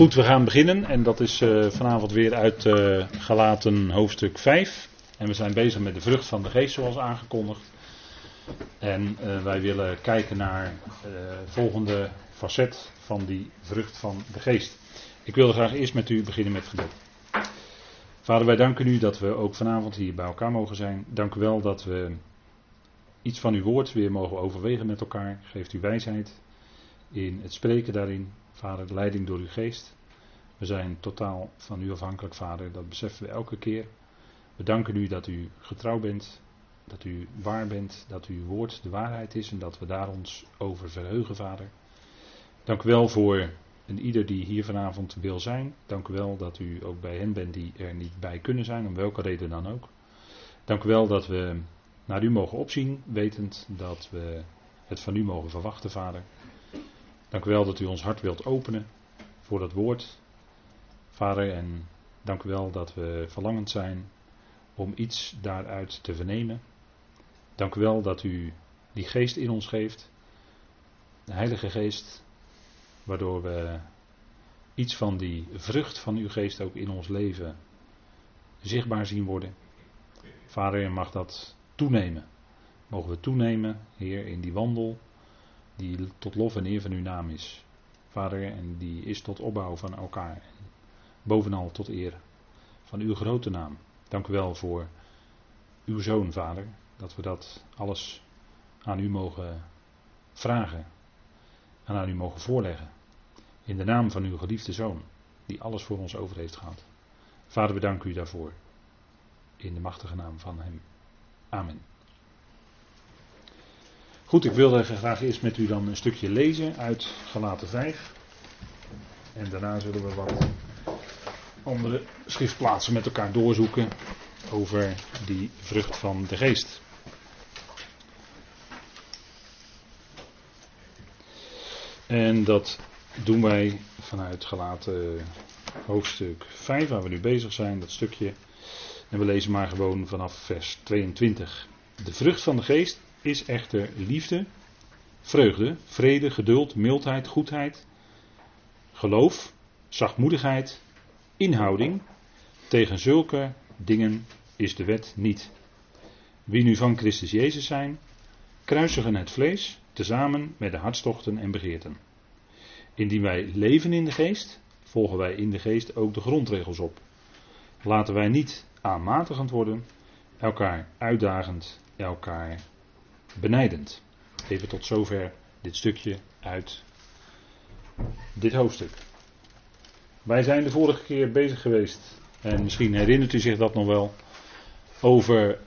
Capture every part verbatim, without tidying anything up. Goed, we gaan beginnen en dat is uh, vanavond weer uit uh, Galaten hoofdstuk vijf. En we zijn bezig met de vrucht van de geest zoals aangekondigd. En uh, wij willen kijken naar het uh, volgende facet van die vrucht van de geest. Ik wilde graag eerst met u beginnen met gebed. Vader, wij danken u dat we ook vanavond hier bij elkaar mogen zijn. Dank u wel dat we iets van uw woord weer mogen overwegen met elkaar. Geeft u wijsheid in het spreken daarin. Vader, leiding door uw geest. We zijn totaal van u afhankelijk, Vader. Dat beseffen we elke keer. We danken u dat u getrouw bent. Dat u waar bent. Dat uw woord de waarheid is. En dat we daar ons over verheugen, Vader. Dank u wel voor en ieder die hier vanavond wil zijn. Dank u wel dat u ook bij hen bent die er niet bij kunnen zijn. Om welke reden dan ook. Dank u wel dat we naar u mogen opzien. Wetend dat we het van u mogen verwachten, Vader. Dank u wel dat u ons hart wilt openen voor dat woord, Vader. En dank u wel dat we verlangend zijn om iets daaruit te vernemen. Dank u wel dat u die geest in ons geeft, de Heilige Geest, waardoor we iets van die vrucht van uw geest ook in ons leven zichtbaar zien worden. Vader, en mag dat toenemen. Mogen we toenemen, Heer, in die wandel die tot lof en eer van uw naam is, Vader, en die is tot opbouw van elkaar. Bovenal tot eer van uw grote naam. Dank u wel voor uw zoon, Vader, dat we dat alles aan u mogen vragen en aan u mogen voorleggen. In de naam van uw geliefde zoon, die alles voor ons over heeft gehad. Vader, we danken u daarvoor. In de machtige naam van hem. Amen. Goed, ik wilde graag eerst met u dan een stukje lezen uit Galaten vijf. En daarna zullen we wat andere schriftplaatsen met elkaar doorzoeken over die vrucht van de geest. En dat doen wij vanuit Galaten hoofdstuk vijf, waar we nu bezig zijn, dat stukje. En we lezen maar gewoon vanaf vers tweeëntwintig. De vrucht van de geest is echter liefde, vreugde, vrede, geduld, mildheid, goedheid, geloof, zachtmoedigheid, inhouding. Tegen zulke dingen is de wet niet. Wie nu van Christus Jezus zijn, kruisigen het vlees, tezamen met de hartstochten en begeerten. Indien wij leven in de geest, volgen wij in de geest ook de grondregels op. Laten wij niet aanmatigend worden, elkaar uitdagend, elkaar benijdend. Even tot zover dit stukje uit dit hoofdstuk. Wij zijn de vorige keer bezig geweest, en misschien herinnert u zich dat nog wel, over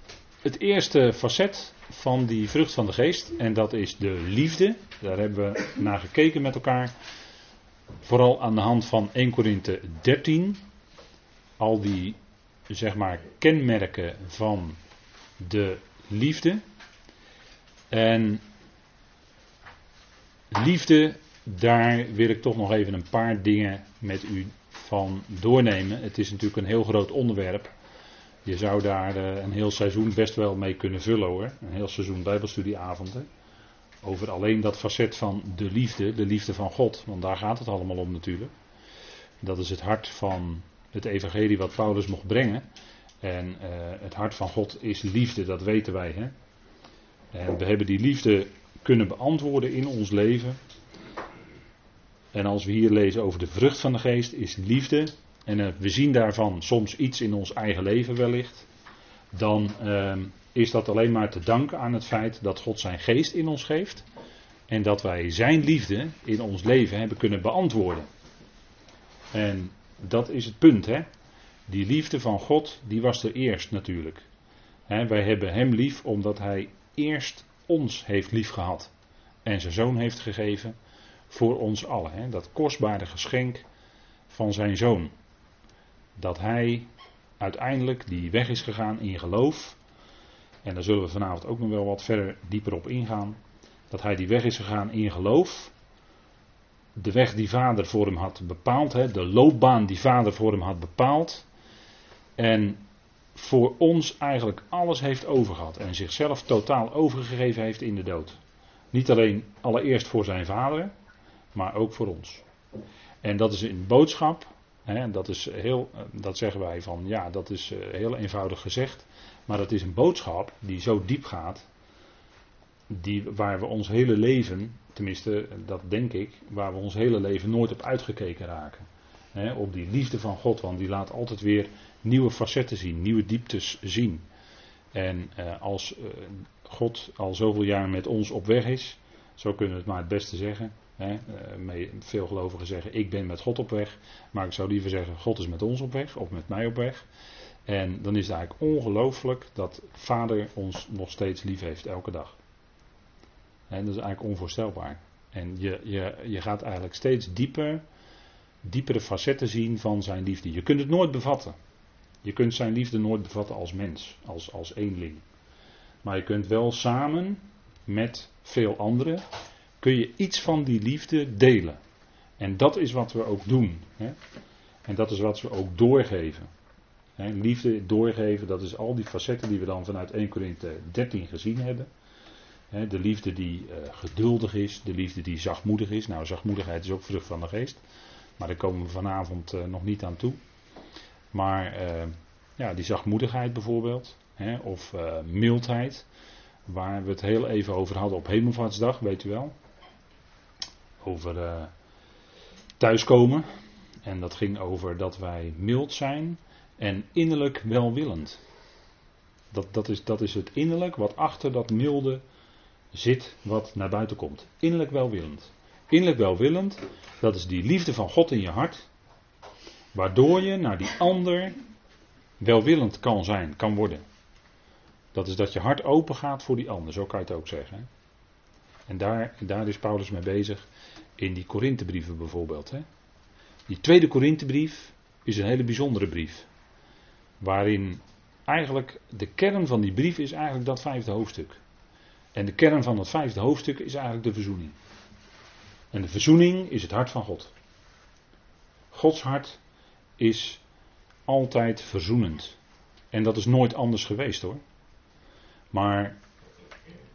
het eerste facet van die vrucht van de geest, en dat is de liefde. Daar hebben we naar gekeken met elkaar, vooral aan de hand van Eerste Korinthe dertien. Al die, zeg maar, kenmerken van de liefde. En liefde, daar wil ik toch nog even een paar dingen met u van doornemen. Het is natuurlijk een heel groot onderwerp. Je zou daar een heel seizoen best wel mee kunnen vullen, hoor. Een heel seizoen bijbelstudieavonden. Over alleen dat facet van de liefde, de liefde van God. Want daar gaat het allemaal om natuurlijk. Dat is het hart van het evangelie wat Paulus mocht brengen. En uh, het hart van God is liefde, dat weten wij, hè. En we hebben die liefde kunnen beantwoorden in ons leven. En als we hier lezen over de vrucht van de geest, is liefde. En we zien daarvan soms iets in ons eigen leven wellicht. Dan eh, is dat alleen maar te danken aan het feit dat God zijn geest in ons geeft. En dat wij zijn liefde in ons leven hebben kunnen beantwoorden. En dat is het punt, hè. Die liefde van God, die was er eerst natuurlijk. Hè, wij hebben hem lief omdat hij eerst ons heeft lief gehad en zijn zoon heeft gegeven voor ons allen. Hè? Dat kostbare geschenk van zijn zoon. Dat hij uiteindelijk die weg is gegaan in geloof. En daar zullen we vanavond ook nog wel wat verder dieper op ingaan. Dat hij die weg is gegaan in geloof. De weg die vader voor hem had bepaald. Hè? De loopbaan die vader voor hem had bepaald. En voor ons eigenlijk alles heeft overgehad en zichzelf totaal overgegeven heeft in de dood. Niet alleen allereerst voor zijn vader, maar ook voor ons. En dat is in boodschap, hè, dat, is heel, dat zeggen wij van ja, dat is heel eenvoudig gezegd. Maar dat is een boodschap die zo diep gaat, die, waar we ons hele leven, tenminste dat denk ik, waar we ons hele leven nooit op uitgekeken raken. Hè, op die liefde van God, want die laat altijd weer nieuwe facetten zien, nieuwe dieptes zien. En eh, als eh, God al zoveel jaar met ons op weg is, zo kunnen we het maar het beste zeggen. Hè, veel gelovigen zeggen, ik ben met God op weg. Maar ik zou liever zeggen, God is met ons op weg, of met mij op weg. En dan is het eigenlijk ongelooflijk dat Vader ons nog steeds lief heeft, elke dag. En dat is eigenlijk onvoorstelbaar. En je, je, je gaat eigenlijk steeds dieper, diepere facetten zien van zijn liefde. Je kunt het nooit bevatten. Je kunt zijn liefde nooit bevatten als mens, als, als eenling. Maar je kunt wel samen met veel anderen, kun je iets van die liefde delen. En dat is wat we ook doen. Hè? En dat is wat we ook doorgeven. Hè? Liefde doorgeven, dat is al die facetten die we dan vanuit Eerste Korinthe dertien gezien hebben. Hè? De liefde die uh, geduldig is, de liefde die zachtmoedig is. Nou, zachtmoedigheid is ook vrucht van de geest. Maar daar komen we vanavond uh, nog niet aan toe. Maar uh, ja, die zachtmoedigheid bijvoorbeeld, hè, of uh, mildheid, waar we het heel even over hadden op Hemelvaartsdag, weet u wel. Over uh, thuiskomen. En dat ging over dat wij mild zijn en innerlijk welwillend. Dat, dat, is, dat is het innerlijk wat achter dat milde zit wat naar buiten komt. Innerlijk welwillend. Innerlijk welwillend, dat is die liefde van God in je hart. Waardoor je naar die ander welwillend kan zijn, kan worden. Dat is dat je hart open gaat voor die ander, zo kan je het ook zeggen. Hè? En daar, daar is Paulus mee bezig in die Korinthebrieven bijvoorbeeld. Hè? Die tweede Korinthebrief is een hele bijzondere brief. Waarin eigenlijk de kern van die brief is eigenlijk dat vijfde hoofdstuk. En de kern van dat vijfde hoofdstuk is eigenlijk de verzoening. En de verzoening is het hart van God. Gods hart is altijd verzoenend. En dat is nooit anders geweest hoor. Maar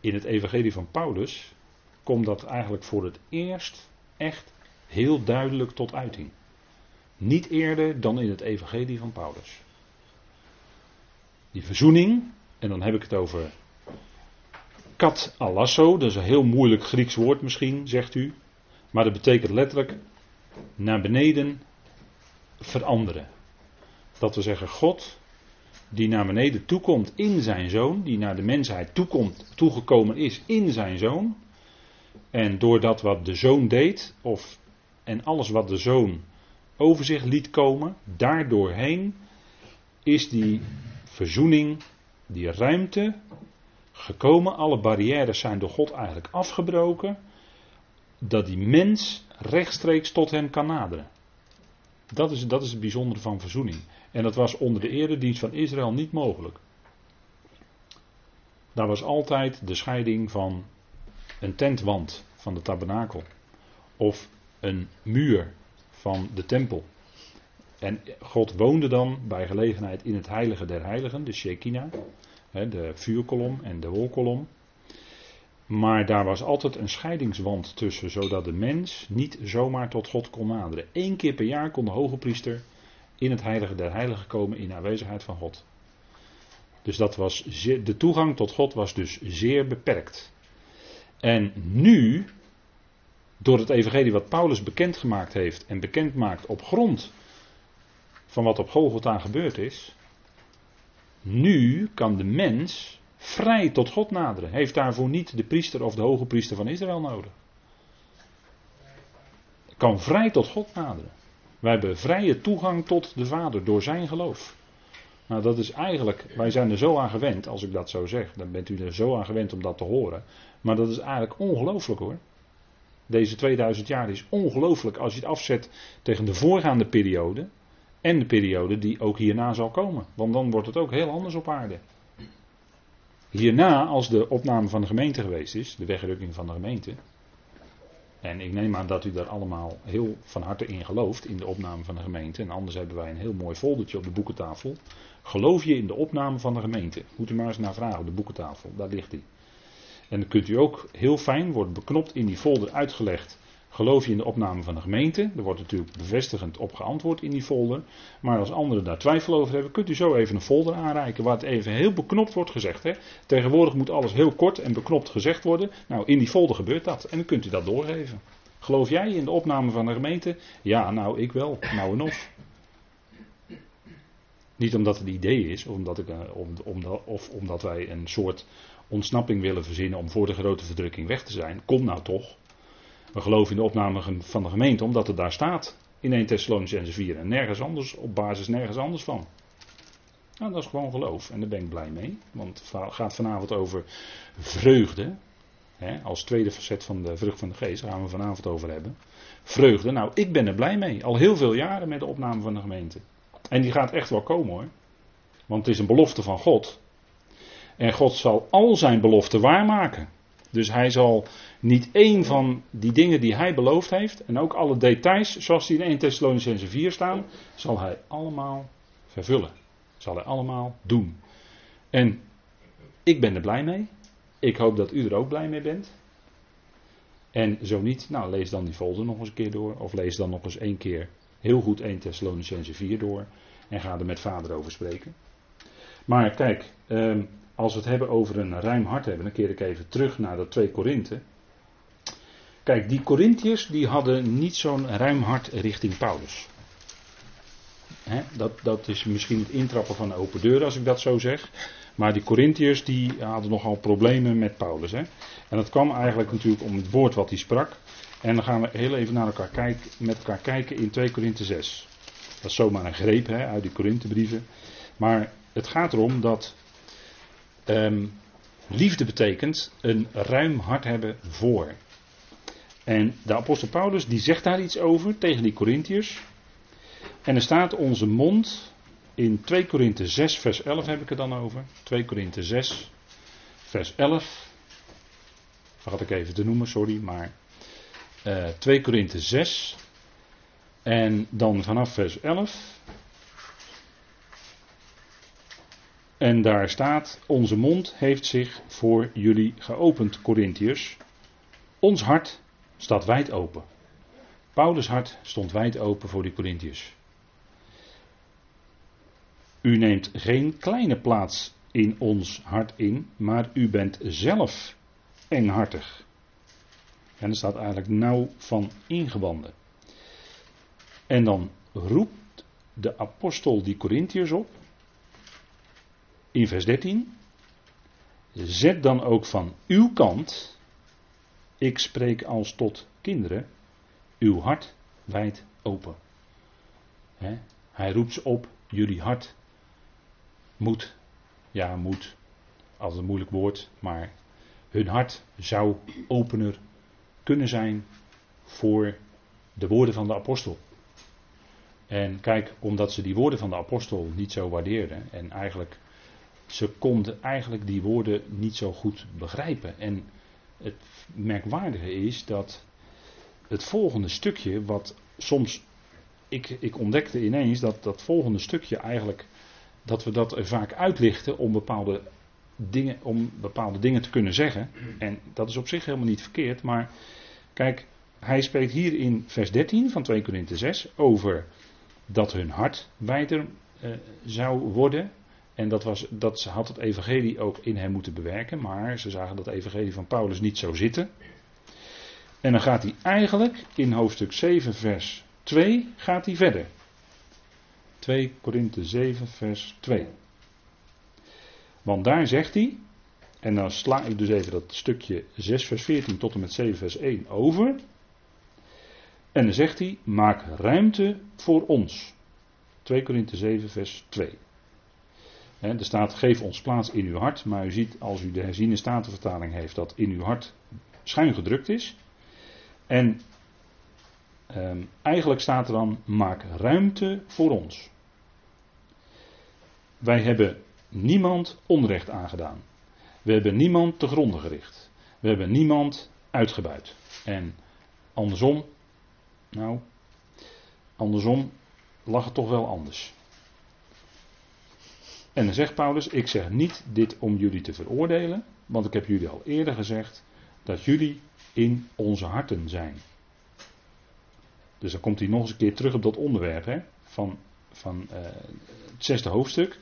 in het evangelie van Paulus komt dat eigenlijk voor het eerst echt heel duidelijk tot uiting. Niet eerder dan in het evangelie van Paulus. Die verzoening, en dan heb ik het over katallasso, dat is een heel moeilijk Grieks woord misschien, zegt u. Maar dat betekent letterlijk naar beneden veranderen. Dat wil zeggen, God die naar beneden toekomt in zijn zoon, die naar de mensheid toekomt, toegekomen is in zijn zoon. En door dat wat de zoon deed, of, en alles wat de zoon over zich liet komen, daardoorheen is die verzoening, die ruimte gekomen. Alle barrières zijn door God eigenlijk afgebroken, dat die mens rechtstreeks tot hem kan naderen. Dat is, dat is het bijzondere van verzoening. En dat was onder de eredienst van Israël niet mogelijk. Daar was altijd de scheiding van een tentwand van de tabernakel. Of een muur van de tempel. En God woonde dan bij gelegenheid in het heilige der heiligen, de Shekinah. De vuurkolom en de wolkolom. Maar daar was altijd een scheidingswand tussen, zodat de mens niet zomaar tot God kon naderen. Eén keer per jaar kon de hogepriester in het heilige der heiligen komen in aanwezigheid van God. Dus dat was zeer, de toegang tot God was dus zeer beperkt. En nu, door het evangelie wat Paulus bekendgemaakt heeft en bekend maakt op grond van wat op Golgotha gebeurd is, nu kan de mens vrij tot God naderen. Heeft daarvoor niet de priester of de hoge priester van Israël nodig. Kan vrij tot God naderen. Wij hebben vrije toegang tot de Vader door zijn geloof. Nou, dat is eigenlijk, wij zijn er zo aan gewend, als ik dat zo zeg, dan bent u er zo aan gewend om dat te horen. Maar dat is eigenlijk ongelooflijk hoor. Deze tweeduizend jaar is ongelooflijk als je het afzet tegen de voorgaande periode en de periode die ook hierna zal komen. Want dan wordt het ook heel anders op aarde. Hierna, als de opname van de gemeente geweest is, de wegrukking van de gemeente, en ik neem aan dat u daar allemaal heel van harte in gelooft, in de opname van de gemeente, en anders hebben wij een heel mooi foldertje op de boekentafel. Geloof je in de opname van de gemeente? Moet u maar eens naar vragen op de boekentafel, daar ligt die. En dan kunt u ook, heel fijn, wordt beknopt in die folder uitgelegd Geloof je in de opname van de gemeente? Er wordt natuurlijk bevestigend op geantwoord in die folder. Maar als anderen daar twijfel over hebben, kunt u zo even een folder aanreiken waar het even heel beknopt wordt gezegd. Hè? Tegenwoordig moet alles heel kort en beknopt gezegd worden. Nou, in die folder gebeurt dat en dan kunt u dat doorgeven. Geloof jij in de opname van de gemeente? Ja, nou, ik wel. Nou en of. Niet omdat het idee is, of omdat, ik, om, om, of omdat wij een soort ontsnapping willen verzinnen om voor de grote verdrukking weg te zijn. Kom nou toch. We geloven in de opname van de gemeente, omdat het daar staat. In Eerste Thessalonicenzen vier en nergens anders, op basis nergens anders van. Nou, dat is gewoon geloof en daar ben ik blij mee. Want het gaat vanavond over vreugde. Hè, als tweede facet van de vrucht van de geest, daar gaan we vanavond over hebben. Vreugde, nou ik ben er blij mee. Al heel veel jaren met de opname van de gemeente. En die gaat echt wel komen hoor. Want het is een belofte van God. En God zal al zijn beloften waarmaken. Dus hij zal niet één van die dingen die hij beloofd heeft, en ook alle details zoals die in Eerste Thessalonicenzen vier staan, zal hij allemaal vervullen. Zal hij allemaal doen. En ik ben er blij mee. Ik hoop dat u er ook blij mee bent. En zo niet, nou lees dan die folder nog eens een keer door. Of lees dan nog eens één keer heel goed Eerste Thessalonicenzen vier door. En ga er met vader over spreken. Maar kijk, Um, als we het hebben over een ruim hart hebben, dan keer ik even terug naar dat Tweede Korinthe. Kijk, die Korinthiërs die hadden niet zo'n ruim hart richting Paulus. He, dat, dat is misschien het intrappen van de open deur als ik dat zo zeg. Maar die Korinthiërs die hadden nogal problemen met Paulus. He. En dat kwam eigenlijk natuurlijk om het woord wat hij sprak. En dan gaan we heel even naar elkaar kijken, met elkaar kijken in Tweede Korinthe zes. Dat is zomaar een greep he, uit die Korinthebrieven. Maar het gaat erom dat Um, liefde betekent een ruim hart hebben voor. En de apostel Paulus die zegt daar iets over tegen die Korinthiërs. En er staat onze mond in Tweede Korinthe zes vers elf heb ik het dan over. Tweede Korinthe zes vers elf. Vergat ik even te noemen, sorry. Maar uh, Tweede Korinthe zes. En dan vanaf vers elf. En daar staat, onze mond heeft zich voor jullie geopend, Korinthiërs. Ons hart staat wijd open. Paulus' hart stond wijd open voor die Korinthiërs. U neemt geen kleine plaats in ons hart in, maar u bent zelf enghartig. En er staat eigenlijk nauw van ingewanden. En dan roept de apostel die Korinthiërs op. In vers dertien, zet dan ook van uw kant, ik spreek als tot kinderen, uw hart wijd open. He, hij roept ze op, jullie hart moet, ja moet, altijd een moeilijk woord, maar hun hart zou opener kunnen zijn voor de woorden van de apostel. En kijk, omdat ze die woorden van de apostel niet zo waardeerden en eigenlijk ze konden eigenlijk die woorden niet zo goed begrijpen. En het merkwaardige is dat het volgende stukje, wat soms, ik, ik ontdekte ineens dat dat volgende stukje eigenlijk, dat we dat vaak uitlichten om bepaalde dingen, om bepaalde dingen te kunnen zeggen. En dat is op zich helemaal niet verkeerd, maar kijk, hij spreekt hier in vers dertien van Tweede Korinthe zes over dat hun hart wijder eh, zou worden. En dat, was, dat had het evangelie ook in hem moeten bewerken. Maar ze zagen dat evangelie van Paulus niet zo zitten. En dan gaat hij eigenlijk in hoofdstuk zeven vers twee gaat hij verder. Tweede Korinthe zeven vers twee. Want daar zegt hij. En dan sla ik dus even dat stukje zes vers veertien tot en met zeven vers één over. En dan zegt hij. Maak ruimte voor ons. Tweede Korinthe zeven vers twee. He, er staat, geef ons plaats in uw hart, maar u ziet als u de herziene statenvertaling heeft dat in uw hart schuin gedrukt is. En eh, eigenlijk staat er dan, maak ruimte voor ons. Wij hebben niemand onrecht aangedaan. We hebben niemand te gronde gericht. We hebben niemand uitgebuit. En andersom, nou, andersom lag het toch wel anders. En dan zegt Paulus, ik zeg niet dit om jullie te veroordelen, want ik heb jullie al eerder gezegd dat jullie in onze harten zijn. Dus dan komt hij nog eens een keer terug op dat onderwerp, hè, van, van uh, het zesde hoofdstuk,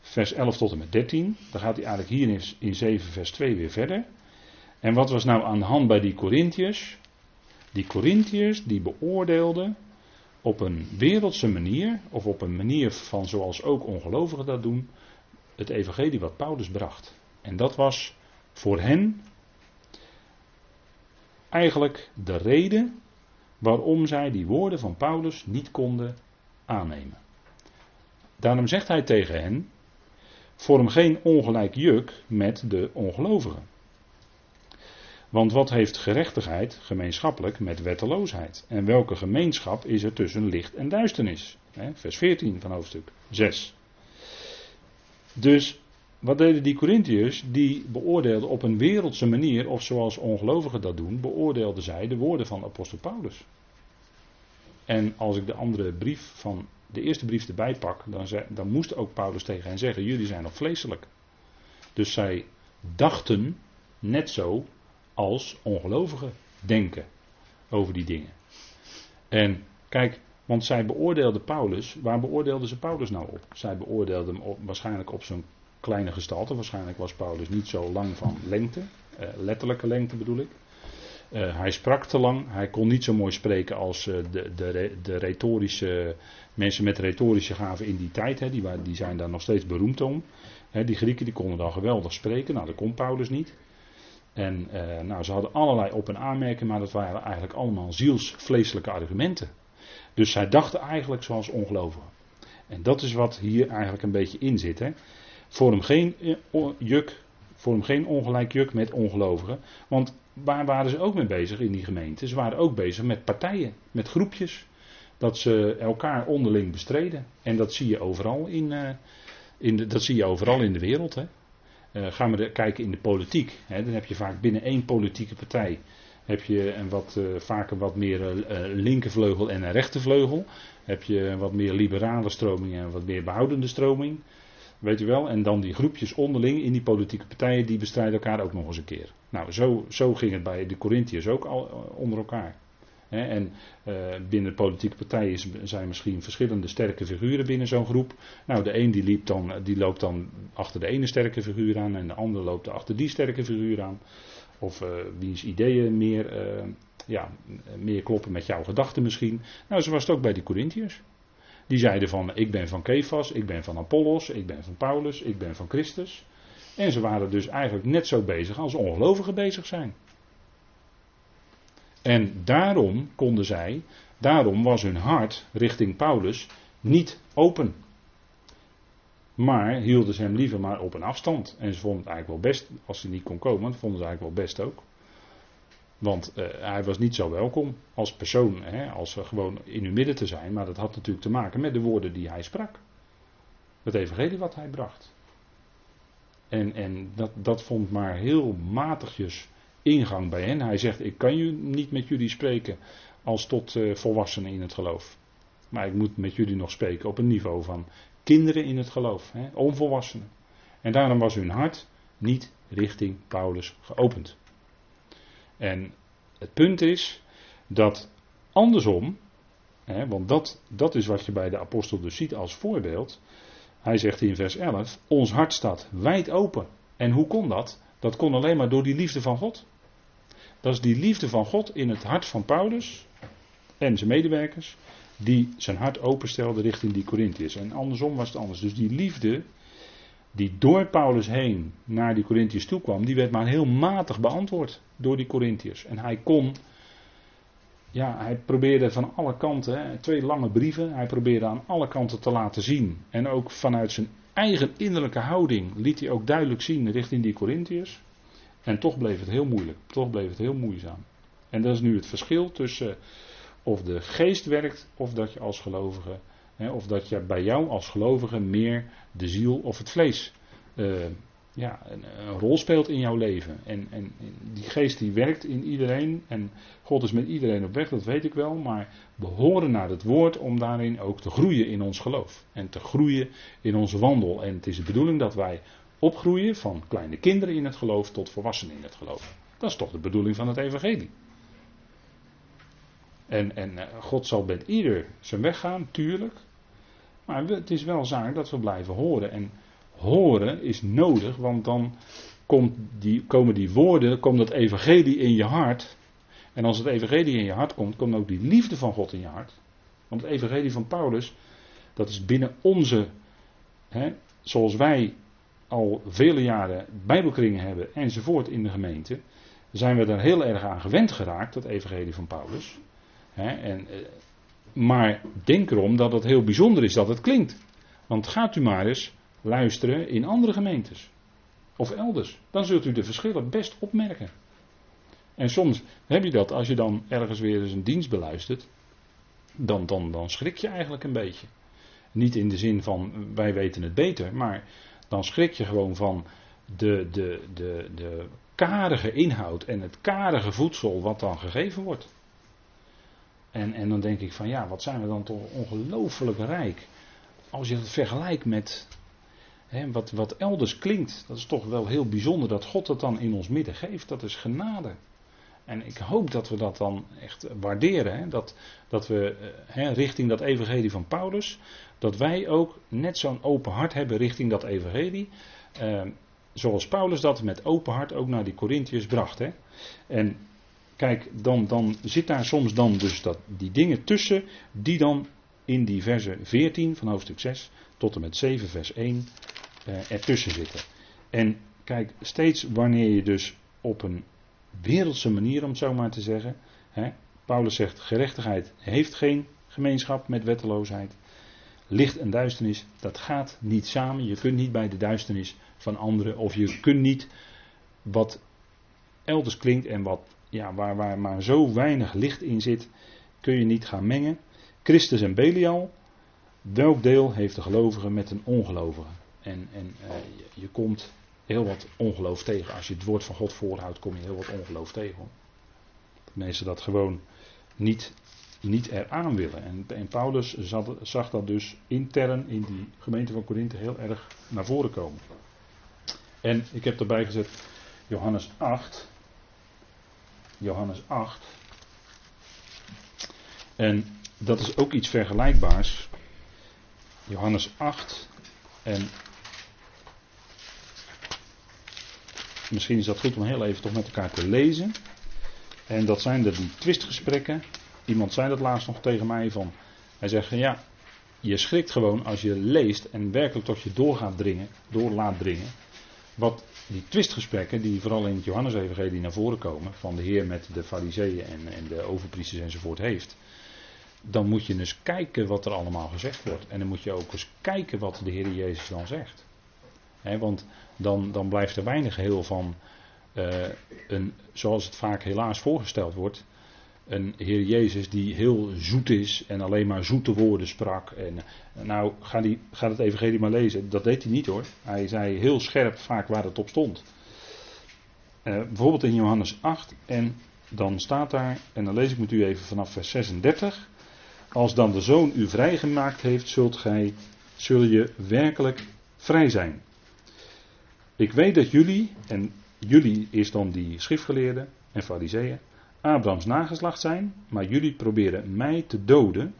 vers elf tot en met dertien. Dan gaat hij eigenlijk hier in, in zeven vers twee weer verder. En wat was nou aan de hand bij die Korinthiërs? Die Korinthiërs die beoordeelden op een wereldse manier, of op een manier van zoals ook ongelovigen dat doen, het evangelie wat Paulus bracht. En dat was voor hen eigenlijk de reden waarom zij die woorden van Paulus niet konden aannemen. Daarom zegt hij tegen hen, vorm geen ongelijk juk met de ongelovigen. Want wat heeft gerechtigheid gemeenschappelijk met wetteloosheid? En welke gemeenschap is er tussen licht en duisternis? Vers veertien van hoofdstuk zes. Dus wat deden die Korinthiërs? Die beoordeelden op een wereldse manier, of zoals ongelovigen dat doen, beoordeelden zij de woorden van apostel Paulus. En als ik de andere brief van de eerste brief erbij pak, dan, zei, dan moest ook Paulus tegen hen zeggen, jullie zijn nog vleeselijk. Dus zij dachten net zo als ongelovigen denken over die dingen. En kijk, want zij beoordeelden Paulus, waar beoordeelden ze Paulus nou op? Zij beoordeelden hem op, waarschijnlijk op zijn kleine gestalte, waarschijnlijk was Paulus niet zo lang van lengte, uh, letterlijke lengte bedoel ik. Uh, hij sprak te lang, hij kon niet zo mooi spreken als uh, de, de, de retorische, mensen met retorische gaven in die tijd, hè, die, die zijn daar nog steeds beroemd om. Hè, die Grieken die konden dan geweldig spreken, nou dat kon Paulus niet. En eh, nou, ze hadden allerlei op- en aanmerkingen, maar dat waren eigenlijk allemaal zielsvleeselijke argumenten. Dus zij dachten eigenlijk zoals ongelovigen. En dat is wat hier eigenlijk een beetje in zit. Hè. Vorm geen juk, vorm geen ongelijk juk met ongelovigen. Want waar waren ze ook mee bezig in die gemeente? Ze waren ook bezig met partijen, met groepjes. Dat ze elkaar onderling bestreden. En dat zie je overal in, uh, in, de, dat zie je overal in de wereld, hè. Uh, gaan we de, kijken in de politiek. Hè, dan heb je vaak binnen één politieke partij heb je een wat, uh, vaak een wat meer uh, linkervleugel en een rechtervleugel. Heb je een wat meer liberale stroming en een wat meer behoudende stroming. Weet u wel? En dan die groepjes onderling in die politieke partijen, die bestrijden elkaar ook nog eens een keer. Nou, zo, zo ging het bij de Korinthiërs ook al uh, onder elkaar. Hè, en uh, binnen de politieke partijen zijn misschien verschillende sterke figuren binnen zo'n groep. Nou, de een die, liep dan, die loopt dan achter de ene sterke figuur aan en de ander loopt achter die sterke figuur aan. Of uh, wiens ideeën meer, uh, ja, meer kloppen met jouw gedachten misschien. Nou, zo was het ook bij die Korinthiërs. Die zeiden van, ik ben van Kefas, ik ben van Apollos, ik ben van Paulus, ik ben van Christus. En ze waren dus eigenlijk net zo bezig als ongelovigen bezig zijn. En daarom konden zij, daarom was hun hart richting Paulus niet open. Maar hielden ze hem liever maar op een afstand. En ze vonden het eigenlijk wel best, als hij niet kon komen, vonden ze eigenlijk wel best ook. Want uh, hij was niet zo welkom als persoon, hè, als uh, gewoon in hun midden te zijn. Maar dat had natuurlijk te maken met de woorden die hij sprak. Het evangelie wat hij bracht. En, en dat, dat vond maar heel matigjes ingang bij hen. Hij zegt, ik kan jullie niet met jullie spreken als tot uh, volwassenen in het geloof. Maar ik moet met jullie nog spreken op een niveau van kinderen in het geloof. Hè, onvolwassenen. En daarom was hun hart niet richting Paulus geopend. En het punt is dat andersom, hè, want dat, dat is wat je bij de apostel dus ziet als voorbeeld. Hij zegt in vers elf, ons hart staat wijd open. En hoe kon dat? Dat kon alleen maar door die liefde van God. Dat is die liefde van God in het hart van Paulus en zijn medewerkers, die zijn hart openstelden richting die Korinthiërs. En andersom was het anders. Dus die liefde die door Paulus heen naar die Korinthiërs toe kwam, die werd maar heel matig beantwoord door die Korinthiërs. En hij kon, ja, hij probeerde van alle kanten, hè, twee lange brieven, hij probeerde aan alle kanten te laten zien. En ook vanuit zijn eigen innerlijke houding liet hij ook duidelijk zien richting die Korinthiërs. En toch bleef het heel moeilijk, toch bleef het heel moeizaam. En dat is nu het verschil tussen of de geest werkt of dat je als gelovige, hè, of dat je bij jou als gelovige meer de ziel of het vlees uh, ja, een, een rol speelt in jouw leven. En, en die geest die werkt in iedereen en God is met iedereen op weg, dat weet ik wel, maar we horen naar het woord om daarin ook te groeien in ons geloof en te groeien in onze wandel. En het is de bedoeling dat wij opgroeien van kleine kinderen in het geloof tot volwassenen in het geloof. Dat is toch de bedoeling van het evangelie. En, en God zal met ieder zijn weg gaan, tuurlijk. Maar het is wel zaak dat we blijven horen. En horen is nodig, want dan komt die, komen die woorden, komt dat evangelie in je hart. En als het evangelie in je hart komt, komt ook die liefde van God in je hart. Want het evangelie van Paulus, dat is binnen onze, hè, zoals wij al vele jaren bijbelkringen hebben enzovoort in de gemeente, zijn we daar heel erg aan gewend geraakt, dat evangelie van Paulus. Hè, en, maar denk erom dat het heel bijzonder is dat het klinkt. Want gaat u maar eens luisteren in andere gemeentes. Of elders. Dan zult u de verschillen best opmerken. En soms heb je dat, als je dan ergens weer eens een dienst beluistert, dan, dan, dan schrik je eigenlijk een beetje. Niet in de zin van wij weten het beter, maar dan schrik je gewoon van de, de, de, de karige inhoud en het karige voedsel wat dan gegeven wordt. En, en dan denk ik van ja, wat zijn we dan toch ongelooflijk rijk. Als je het vergelijkt met hè, wat, wat elders klinkt, dat is toch wel heel bijzonder dat God dat dan in ons midden geeft. Dat is genade. En ik hoop dat we dat dan echt waarderen. Hè? Dat, dat we hè, richting dat evangelie van Paulus, dat wij ook net zo'n open hart hebben richting dat evangelie. Eh, zoals Paulus dat met open hart ook naar die Korinthiërs bracht. Hè? En kijk, dan, dan zit daar soms dan dus dat, die dingen tussen die dan in die versen veertien van hoofdstuk zes tot en met zeven vers één eh, ertussen zitten. En kijk, steeds wanneer je dus op een wereldse manier, om het zo maar te zeggen. Hè, Paulus zegt, gerechtigheid heeft geen gemeenschap met wetteloosheid. Licht en duisternis, dat gaat niet samen. Je kunt niet bij de duisternis van anderen, of je kunt niet wat elders klinkt en wat, ja, waar, waar maar zo weinig licht in zit, kun je niet gaan mengen. Christus en Belial, welk deel heeft de gelovige met een ongelovige? En, en uh, je, je komt heel wat ongeloof tegen. Als je het woord van God voorhoudt, kom je heel wat ongeloof tegen. De mensen dat gewoon niet, niet eraan willen. En, en Paulus zat, zag dat dus intern in die gemeente van Korinthe heel erg naar voren komen. En ik heb erbij gezet Johannes acht. Johannes acht. En dat is ook iets vergelijkbaars. Johannes acht en... Misschien is dat goed om heel even toch met elkaar te lezen. En dat zijn er die twistgesprekken. Iemand zei dat laatst nog tegen mij van. Hij zegt ja, je schrikt gewoon als je leest en werkelijk tot je door gaat dringen, door laat dringen. Wat die twistgesprekken die vooral in het Johannesevangelie naar voren komen, van de Heer met de fariseeën en, en de overpriesters enzovoort heeft. Dan moet je eens kijken wat er allemaal gezegd wordt. En dan moet je ook eens kijken wat de Heer Jezus dan zegt. He, want dan, dan blijft er weinig heel van, uh, een, zoals het vaak helaas voorgesteld wordt, een Heer Jezus die heel zoet is en alleen maar zoete woorden sprak. En, nou, ga, die, ga het evangelie maar lezen. Dat deed hij niet hoor. Hij zei heel scherp vaak waar het op stond. Uh, bijvoorbeeld in Johannes acht en dan staat daar, en dan lees ik met u even vanaf vers zesendertig. Als dan de Zoon u vrijgemaakt heeft, zult gij, zul je werkelijk vrij zijn. Ik weet dat jullie, en jullie is dan die schriftgeleerden en fariseeën, Abrahams nageslacht zijn, maar jullie proberen mij te doden,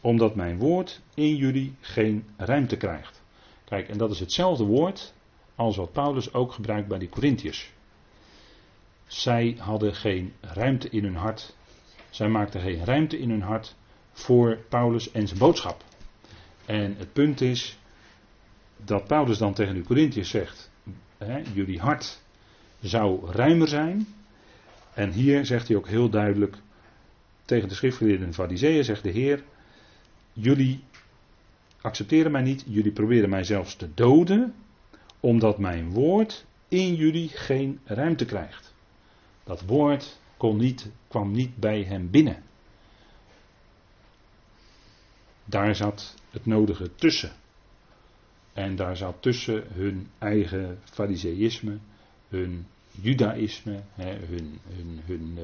omdat mijn woord in jullie geen ruimte krijgt. Kijk, en dat is hetzelfde woord als wat Paulus ook gebruikt bij die Korinthiërs. Zij hadden geen ruimte in hun hart. Zij maakten geen ruimte in hun hart voor Paulus en zijn boodschap. En het punt is dat Paulus dan tegen de Korinthiërs zegt, hè, jullie hart zou ruimer zijn. En hier zegt hij ook heel duidelijk tegen de schriftgeleerden en fariseeën, zegt de Heer, jullie accepteren mij niet, jullie proberen mij zelfs te doden, omdat mijn woord in jullie geen ruimte krijgt. Dat woord kon niet, kwam niet bij hem binnen. Daar zat het nodige tussen. En daar zat tussen hun eigen fariseïsme, hun judaïsme, hun, hun, hun,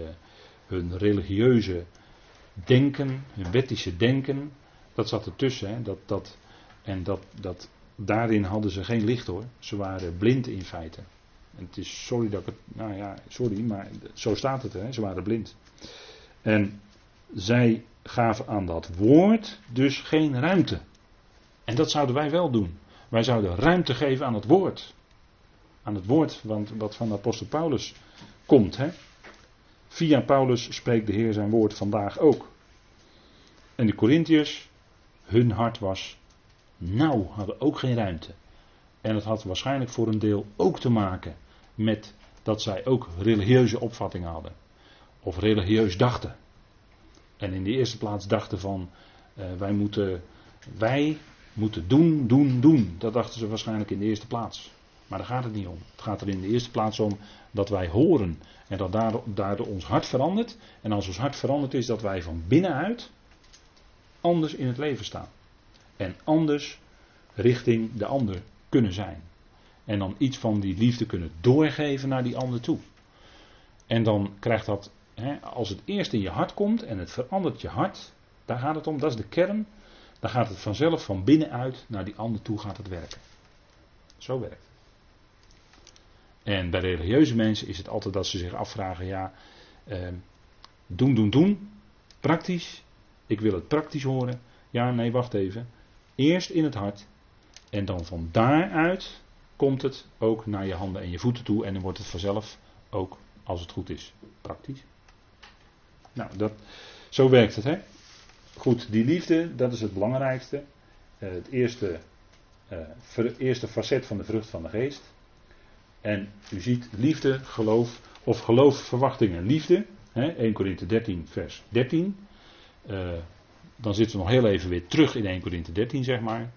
hun religieuze denken, hun wettische denken. Dat zat ertussen. Dat, dat, en dat, dat, daarin hadden ze geen licht hoor. Ze waren blind in feite. En het is, sorry dat ik het, nou ja, sorry, maar zo staat het. Hè? Ze waren blind. En Zij gaven aan dat woord dus geen ruimte. En dat zouden wij wel doen. Wij zouden ruimte geven aan het woord. Aan het woord wat van de apostel Paulus komt. Hè? Via Paulus spreekt de Heer zijn woord vandaag ook. En de Korinthiërs, hun hart was nauw, hadden ook geen ruimte. En het had waarschijnlijk voor een deel ook te maken met dat zij ook religieuze opvattingen hadden. Of religieus dachten. En in de eerste plaats dachten van, uh, wij moeten, wij moeten doen, doen, doen. Dat dachten ze waarschijnlijk in de eerste plaats. Maar daar gaat het niet om. Het gaat er in de eerste plaats om dat wij horen. En dat daardoor, daardoor ons hart verandert. En als ons hart veranderd is, dat wij van binnenuit anders in het leven staan. En anders richting de ander kunnen zijn. En dan iets van die liefde kunnen doorgeven naar die ander toe. En dan krijgt dat, hè, als het eerst in je hart komt en het verandert je hart, daar gaat het om, dat is de kern. Dan gaat het vanzelf van binnenuit naar die ander toe gaat het werken. Zo werkt het. En bij religieuze mensen is het altijd dat ze zich afvragen, ja, eh, doen, doen, doen, praktisch, ik wil het praktisch horen. Ja, nee, wacht even. Eerst in het hart en dan van daaruit komt het ook naar je handen en je voeten toe en dan wordt het vanzelf ook, als het goed is, praktisch. Nou, dat, zo werkt het, hè. Goed, die liefde, dat is het belangrijkste. Uh, het eerste, uh, ver, eerste facet van de vrucht van de geest. En u ziet liefde, geloof, of geloof, verwachting en liefde. Hè, Eerste Korinthe dertien vers dertien. Uh, dan zitten we nog heel even weer terug in Eerste Korinthe dertien, zeg maar.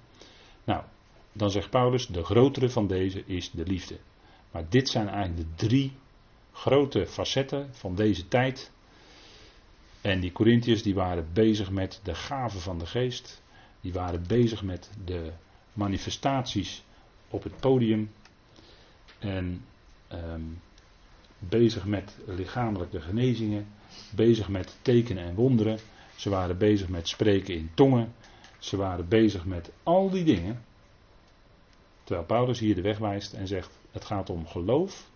Nou, dan zegt Paulus, de grotere van deze is de liefde. Maar dit zijn eigenlijk de drie grote facetten van deze tijd. En die Korinthiërs die waren bezig met de gaven van de geest. Die waren bezig met de manifestaties op het podium. En um, bezig met lichamelijke genezingen. Bezig met tekenen en wonderen. Ze waren bezig met spreken in tongen. Ze waren bezig met al die dingen. Terwijl Paulus hier de weg wijst en zegt, het gaat om geloof,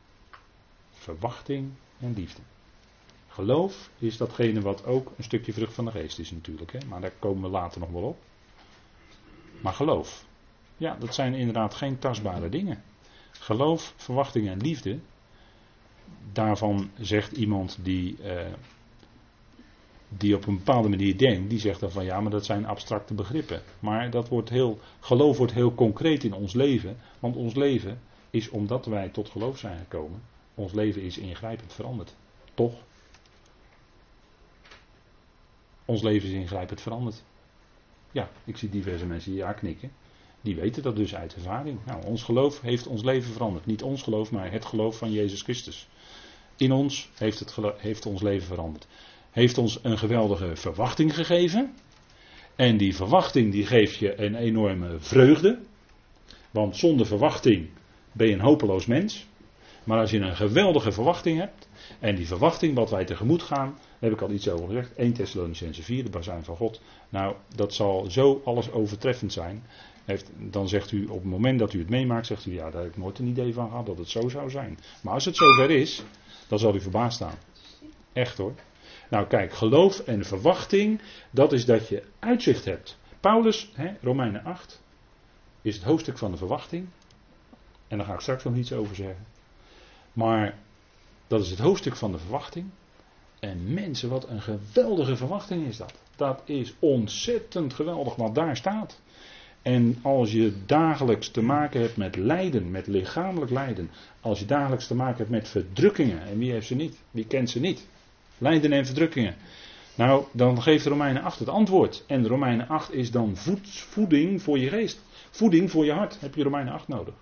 verwachting en liefde. Geloof is datgene wat ook een stukje vrucht van de geest is natuurlijk. Hè? Maar daar komen we later nog wel op. Maar geloof. Ja, dat zijn inderdaad geen tastbare dingen. Geloof, verwachting en liefde. Daarvan zegt iemand die, uh, die op een bepaalde manier denkt. Die zegt dan van ja, maar dat zijn abstracte begrippen. Maar dat wordt heel, geloof wordt heel concreet in ons leven. Want ons leven is omdat wij tot geloof zijn gekomen. Ons leven is ingrijpend veranderd. Toch? Ons leven is ingrijpend veranderd. Ja, ik zie diverse mensen die ja knikken. Die weten dat dus uit ervaring. Nou, ons geloof heeft ons leven veranderd. Niet ons geloof, maar het geloof van Jezus Christus. In ons heeft, het geloof, heeft ons leven veranderd. Heeft ons een geweldige verwachting gegeven. En die verwachting die geeft je een enorme vreugde. Want zonder verwachting ben je een hopeloos mens. Maar als je een geweldige verwachting hebt. En die verwachting wat wij tegemoet gaan. Daar heb ik al iets over gezegd. Eerste Thessalonicenzen vier, de bazuin van God. Nou, dat zal zo alles overtreffend zijn. Heeft, dan zegt u op het moment dat u het meemaakt, zegt u ja, daar heb ik nooit een idee van gehad dat het zo zou zijn. Maar als het zover is, dan zal u verbaasd staan. Echt hoor. Nou kijk, geloof en verwachting, dat is dat je uitzicht hebt. Paulus, hè, Romeinen acht, is het hoofdstuk van de verwachting. En daar ga ik straks nog iets over zeggen. Maar dat is het hoofdstuk van de verwachting. En mensen, wat een geweldige verwachting is dat. Dat is ontzettend geweldig wat daar staat. En als je dagelijks te maken hebt met lijden, met lichamelijk lijden. Als je dagelijks te maken hebt met verdrukkingen. En wie heeft ze niet? Wie kent ze niet? Lijden en verdrukkingen. Nou, dan geeft Romeinen acht het antwoord. En Romeinen acht is dan voed, voeding voor je geest. Voeding voor je hart. Heb je Romeinen acht nodig.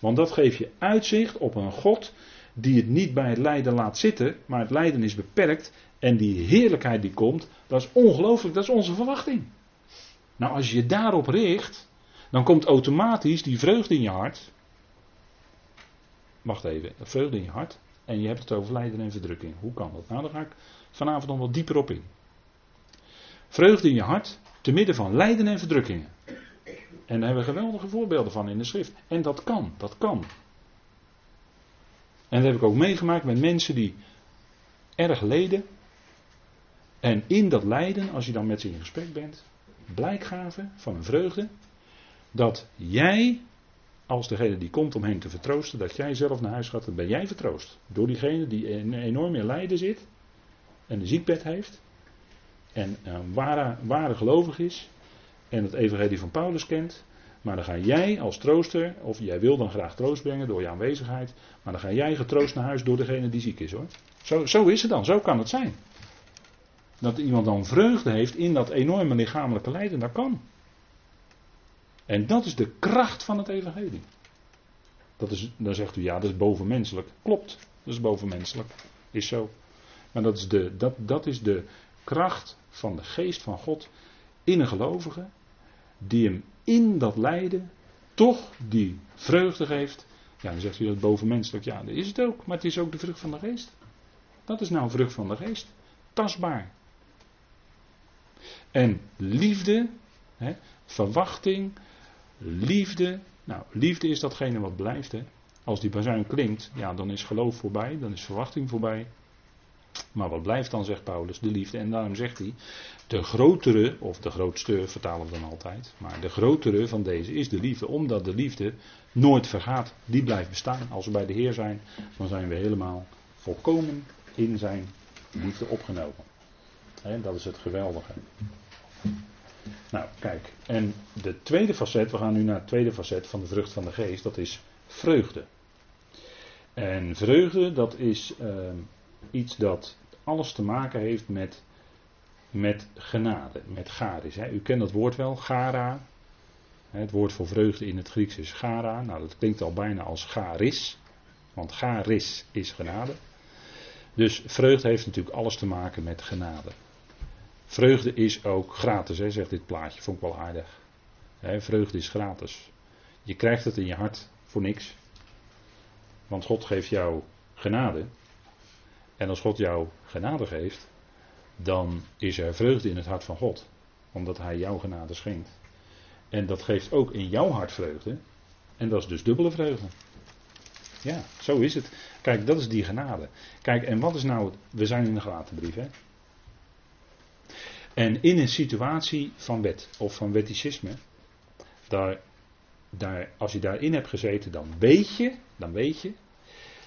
Want dat geeft je uitzicht op een God die het niet bij het lijden laat zitten. Maar het lijden is beperkt. En die heerlijkheid die komt, dat is ongelooflijk. Dat is onze verwachting. Nou, als je daarop richt, dan komt automatisch die vreugde in je hart. Wacht even, vreugde in je hart. En je hebt het over lijden en verdrukking. Hoe kan dat? Nou, daar ga ik vanavond nog wat dieper op in. Vreugde in je hart, te midden van lijden en verdrukkingen. En daar hebben we geweldige voorbeelden van in de schrift. En dat kan, dat kan. En dat heb ik ook meegemaakt met mensen die erg leden. En in dat lijden, als je dan met ze in gesprek bent, blijk gaven van een vreugde, dat jij, als degene die komt om hen te vertroosten, dat jij zelf naar huis gaat, dan ben jij vertroost. Door diegene die enorm in lijden zit en een ziekbed heeft en een ware, ware gelovig is en het evangelie van Paulus kent. Maar dan ga jij als trooster, of jij wil dan graag troost brengen door je aanwezigheid, maar dan ga jij getroost naar huis door degene die ziek is, hoor. Zo, zo is het dan, zo kan het zijn. Dat iemand dan vreugde heeft in dat enorme lichamelijke lijden, dat kan. En dat is de kracht van het evangelie. Dat is, dan zegt u, ja, dat is bovenmenselijk. Klopt, dat is bovenmenselijk. Is zo. Maar dat is de, dat, dat is de kracht van de geest van God in een gelovige, die hem in dat lijden toch die vreugde geeft. Ja, dan zegt u, dat is bovenmenselijk. Ja, dat is het ook, maar het is ook de vrucht van de geest. Dat is nou vrucht van de geest. Tastbaar. En liefde, hè, verwachting, liefde. Nou, liefde is datgene wat blijft. Hè. Als die bazuin klinkt, ja, dan is geloof voorbij, dan is verwachting voorbij. Maar wat blijft dan, zegt Paulus, de liefde. En daarom zegt hij, de grotere, of de grootste, vertalen we dan altijd. Maar de grotere van deze is de liefde, omdat de liefde nooit vergaat. Die blijft bestaan. Als we bij de Heer zijn, dan zijn we helemaal volkomen in zijn liefde opgenomen. En dat is het geweldige. Nou, kijk. En de tweede facet, we gaan nu naar het tweede facet van de vrucht van de geest. Dat is vreugde. En vreugde, dat is uh, iets dat alles te maken heeft met, met genade. Met charis. Hè. U kent dat woord wel, chara. Het woord voor vreugde in het Grieks is chara. Nou, dat klinkt al bijna als charis. Want charis is genade. Dus vreugde heeft natuurlijk alles te maken met genade. Vreugde is ook gratis, hè, zegt dit plaatje, vond ik wel aardig. Hè, vreugde is gratis. Je krijgt het in je hart voor niks. Want God geeft jou genade. En als God jou genade geeft, dan is er vreugde in het hart van God. Omdat Hij jou genade schenkt. En dat geeft ook in jouw hart vreugde. En dat is dus dubbele vreugde. Ja, zo is het. Kijk, dat is die genade. Kijk, en wat is nou het... We zijn in de Galatenbrief, hè. En in een situatie van wet of van wetticisme, daar, daar, als je daarin hebt gezeten, dan weet je, dan weet je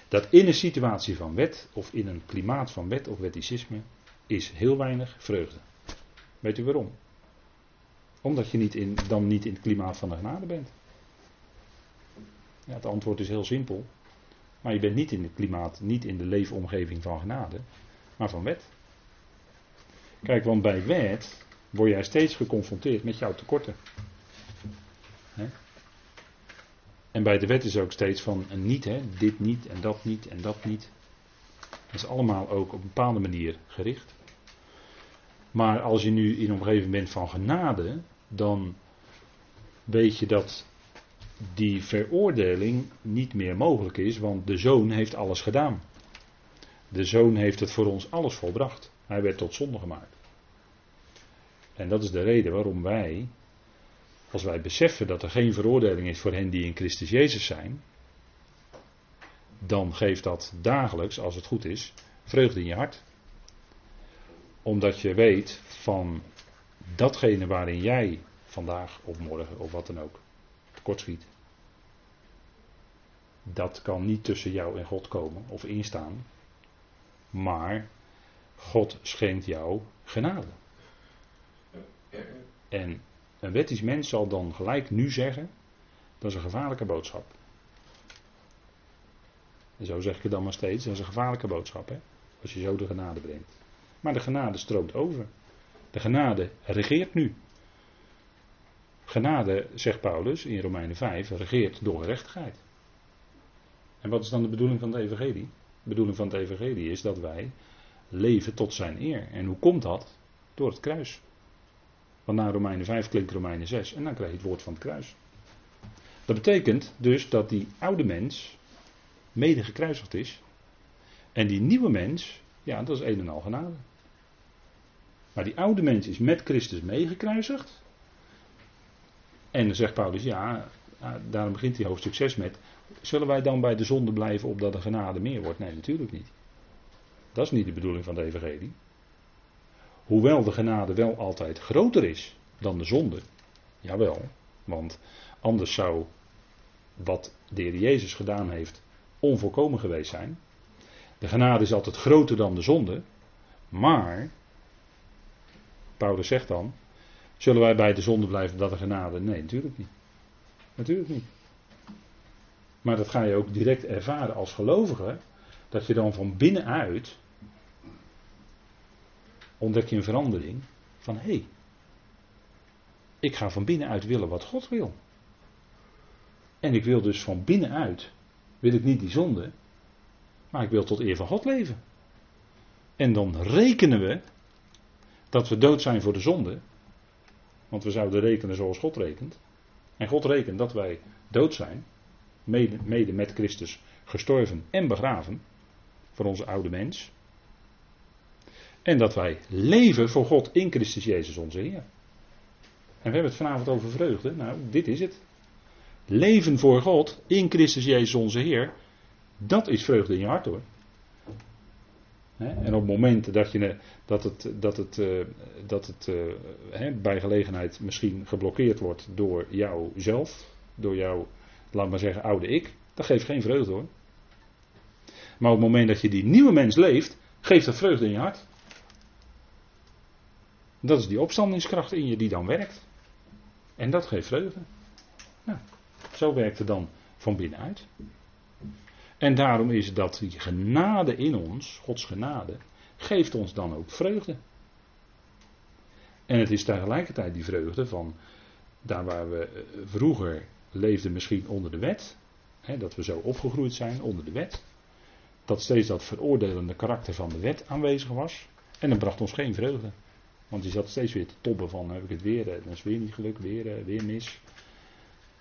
dat in een situatie van wet of in een klimaat van wet of wetticisme is heel weinig vreugde. Weet u waarom? Omdat je niet in, dan niet in het klimaat van de genade bent. Ja, het antwoord is heel simpel. Maar je bent niet in het klimaat, niet in de leefomgeving van genade, maar van wet. Kijk, want bij wet word jij steeds geconfronteerd met jouw tekorten. He? En bij de wet is ook steeds van een niet, hè? Dit niet en dat niet en dat niet. Dat is allemaal ook op een bepaalde manier gericht. Maar als je nu in een omgeving bent van genade, dan weet je dat die veroordeling niet meer mogelijk is, want de zoon heeft alles gedaan. De zoon heeft het voor ons alles volbracht. Hij werd tot zonde gemaakt. En dat is de reden waarom wij, als wij beseffen dat er geen veroordeling is voor hen die in Christus Jezus zijn, dan geeft dat dagelijks, als het goed is, vreugde in je hart. Omdat je weet van datgene waarin jij vandaag of morgen of wat dan ook tekortschiet. Dat kan niet tussen jou en God komen of instaan. Maar God schenkt jou genade. En een wettisch mens zal dan gelijk nu zeggen, dat is een gevaarlijke boodschap. En zo zeg ik het dan maar steeds, dat is een gevaarlijke boodschap, hè? Als je zo de genade brengt. Maar de genade stroomt over. De genade regeert nu. Genade, zegt Paulus in Romeinen vijf, regeert door gerechtigheid. En wat is dan de bedoeling van de evangelie? De bedoeling van de evangelie is dat wij leven tot zijn eer. En hoe komt dat? Door het kruis. Want na Romeinen vijf klinkt Romeinen zes. En dan krijg je het woord van het kruis. Dat betekent dus dat die oude mens mede gekruisigd is. En die nieuwe mens, ja, dat is een en al genade. Maar die oude mens is met Christus meegekruisigd. En dan zegt Paulus, ja, daarom begint hij hoofdstuk zes met, zullen wij dan bij de zonde blijven opdat de genade meer wordt? Nee, natuurlijk niet. Dat is niet de bedoeling van de evangelie. Hoewel de genade wel altijd groter is dan de zonde. Jawel, want anders zou wat de Heer Jezus gedaan heeft onvolkomen geweest zijn. De genade is altijd groter dan de zonde. Maar, Paulus zegt dan, zullen wij bij de zonde blijven dat de genade? Nee, natuurlijk niet. Natuurlijk niet. Maar dat ga je ook direct ervaren als gelovige. Dat je dan van binnenuit ontdek je een verandering van hé, hey, ik ga van binnenuit willen wat God wil. En ik wil dus van binnenuit, wil ik niet die zonde, maar ik wil tot eer van God leven. En dan rekenen we dat we dood zijn voor de zonde, want we zouden rekenen zoals God rekent. En God rekent dat wij dood zijn, mede, mede met Christus gestorven en begraven voor onze oude mens. En dat wij leven voor God in Christus Jezus onze Heer. En we hebben het vanavond over vreugde. Nou, dit is het. Leven voor God in Christus Jezus onze Heer. Dat is vreugde in je hart hoor. En op het moment dat, je, dat het, dat het, dat het hè, bij gelegenheid misschien geblokkeerd wordt door jouzelf. Door jouw, laat maar zeggen, oude ik. Dat geeft geen vreugde hoor. Maar op het moment dat je die nieuwe mens leeft, geeft dat vreugde in je hart. Dat is die opstandingskracht in je die dan werkt. En dat geeft vreugde. Nou, zo werkt het dan van binnenuit. En daarom is dat die genade in ons, Gods genade, geeft ons dan ook vreugde. En het is tegelijkertijd die vreugde van, daar waar we vroeger leefden misschien onder de wet, hè, dat we zo opgegroeid zijn onder de wet, dat steeds dat veroordelende karakter van de wet aanwezig was. En dat bracht ons geen vreugde. Want je zat steeds weer te tobben van, heb ik het weer, dat is weer niet gelukt, weer, weer mis.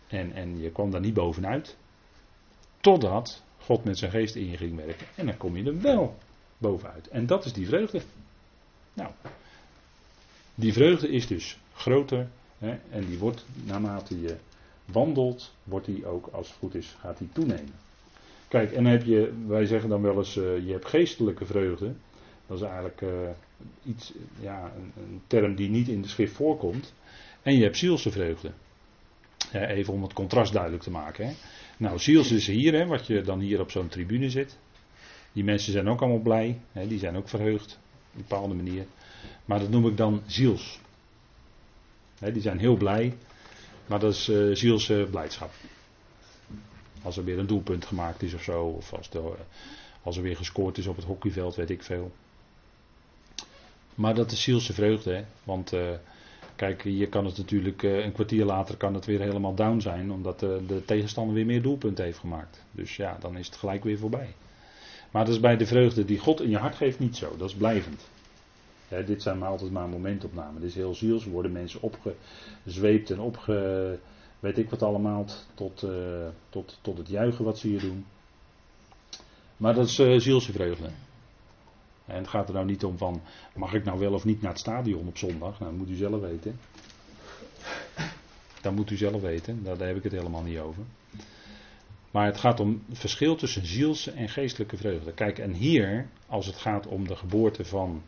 En, en je kwam daar niet bovenuit. Totdat God met zijn geest in je ging werken. En dan kom je er wel bovenuit. En dat is die vreugde. Nou, die vreugde is dus groter. Hè, en die wordt, naarmate je wandelt, wordt die ook, als het goed is, gaat die toenemen. Kijk, en dan heb je, wij zeggen dan wel eens, uh, je hebt geestelijke vreugde. Dat is eigenlijk uh, iets, ja, een, een term die niet in de schrift voorkomt. En je hebt zielse vreugde. Ja, even om het contrast duidelijk te maken. Hè. Nou, ziels is hier, hè, wat je dan hier op zo'n tribune zit. Die mensen zijn ook allemaal blij. Hè, die zijn ook verheugd, op een bepaalde manier. Maar dat noem ik dan ziels. Hè, die zijn heel blij, maar dat is uh, zielse blijdschap. Als er weer een doelpunt gemaakt is of zo, of als, de, als er weer gescoord is op het hockeyveld, weet ik veel. Maar dat is zielse vreugde, hè? Want uh, kijk, hier kan het natuurlijk uh, een kwartier later kan het weer helemaal down zijn, omdat uh, de tegenstander weer meer doelpunten heeft gemaakt. Dus ja, dan is het gelijk weer voorbij. Maar dat is bij de vreugde die God in je hart geeft niet zo, dat is blijvend. Ja, dit zijn maar altijd maar momentopnamen. Dit is heel ziels, worden mensen opgezweept en opge... weet ik wat allemaal, tot, uh, tot, tot het juichen wat ze hier doen. Maar dat is uh, zielse vreugde. En het gaat er nou niet om van, mag ik nou wel of niet naar het stadion op zondag? Nou, dat moet u zelf weten. Dat moet u zelf weten, daar heb ik het helemaal niet over. Maar het gaat om het verschil tussen zielse en geestelijke vreugde. Kijk, en hier, als het gaat om de geboorte van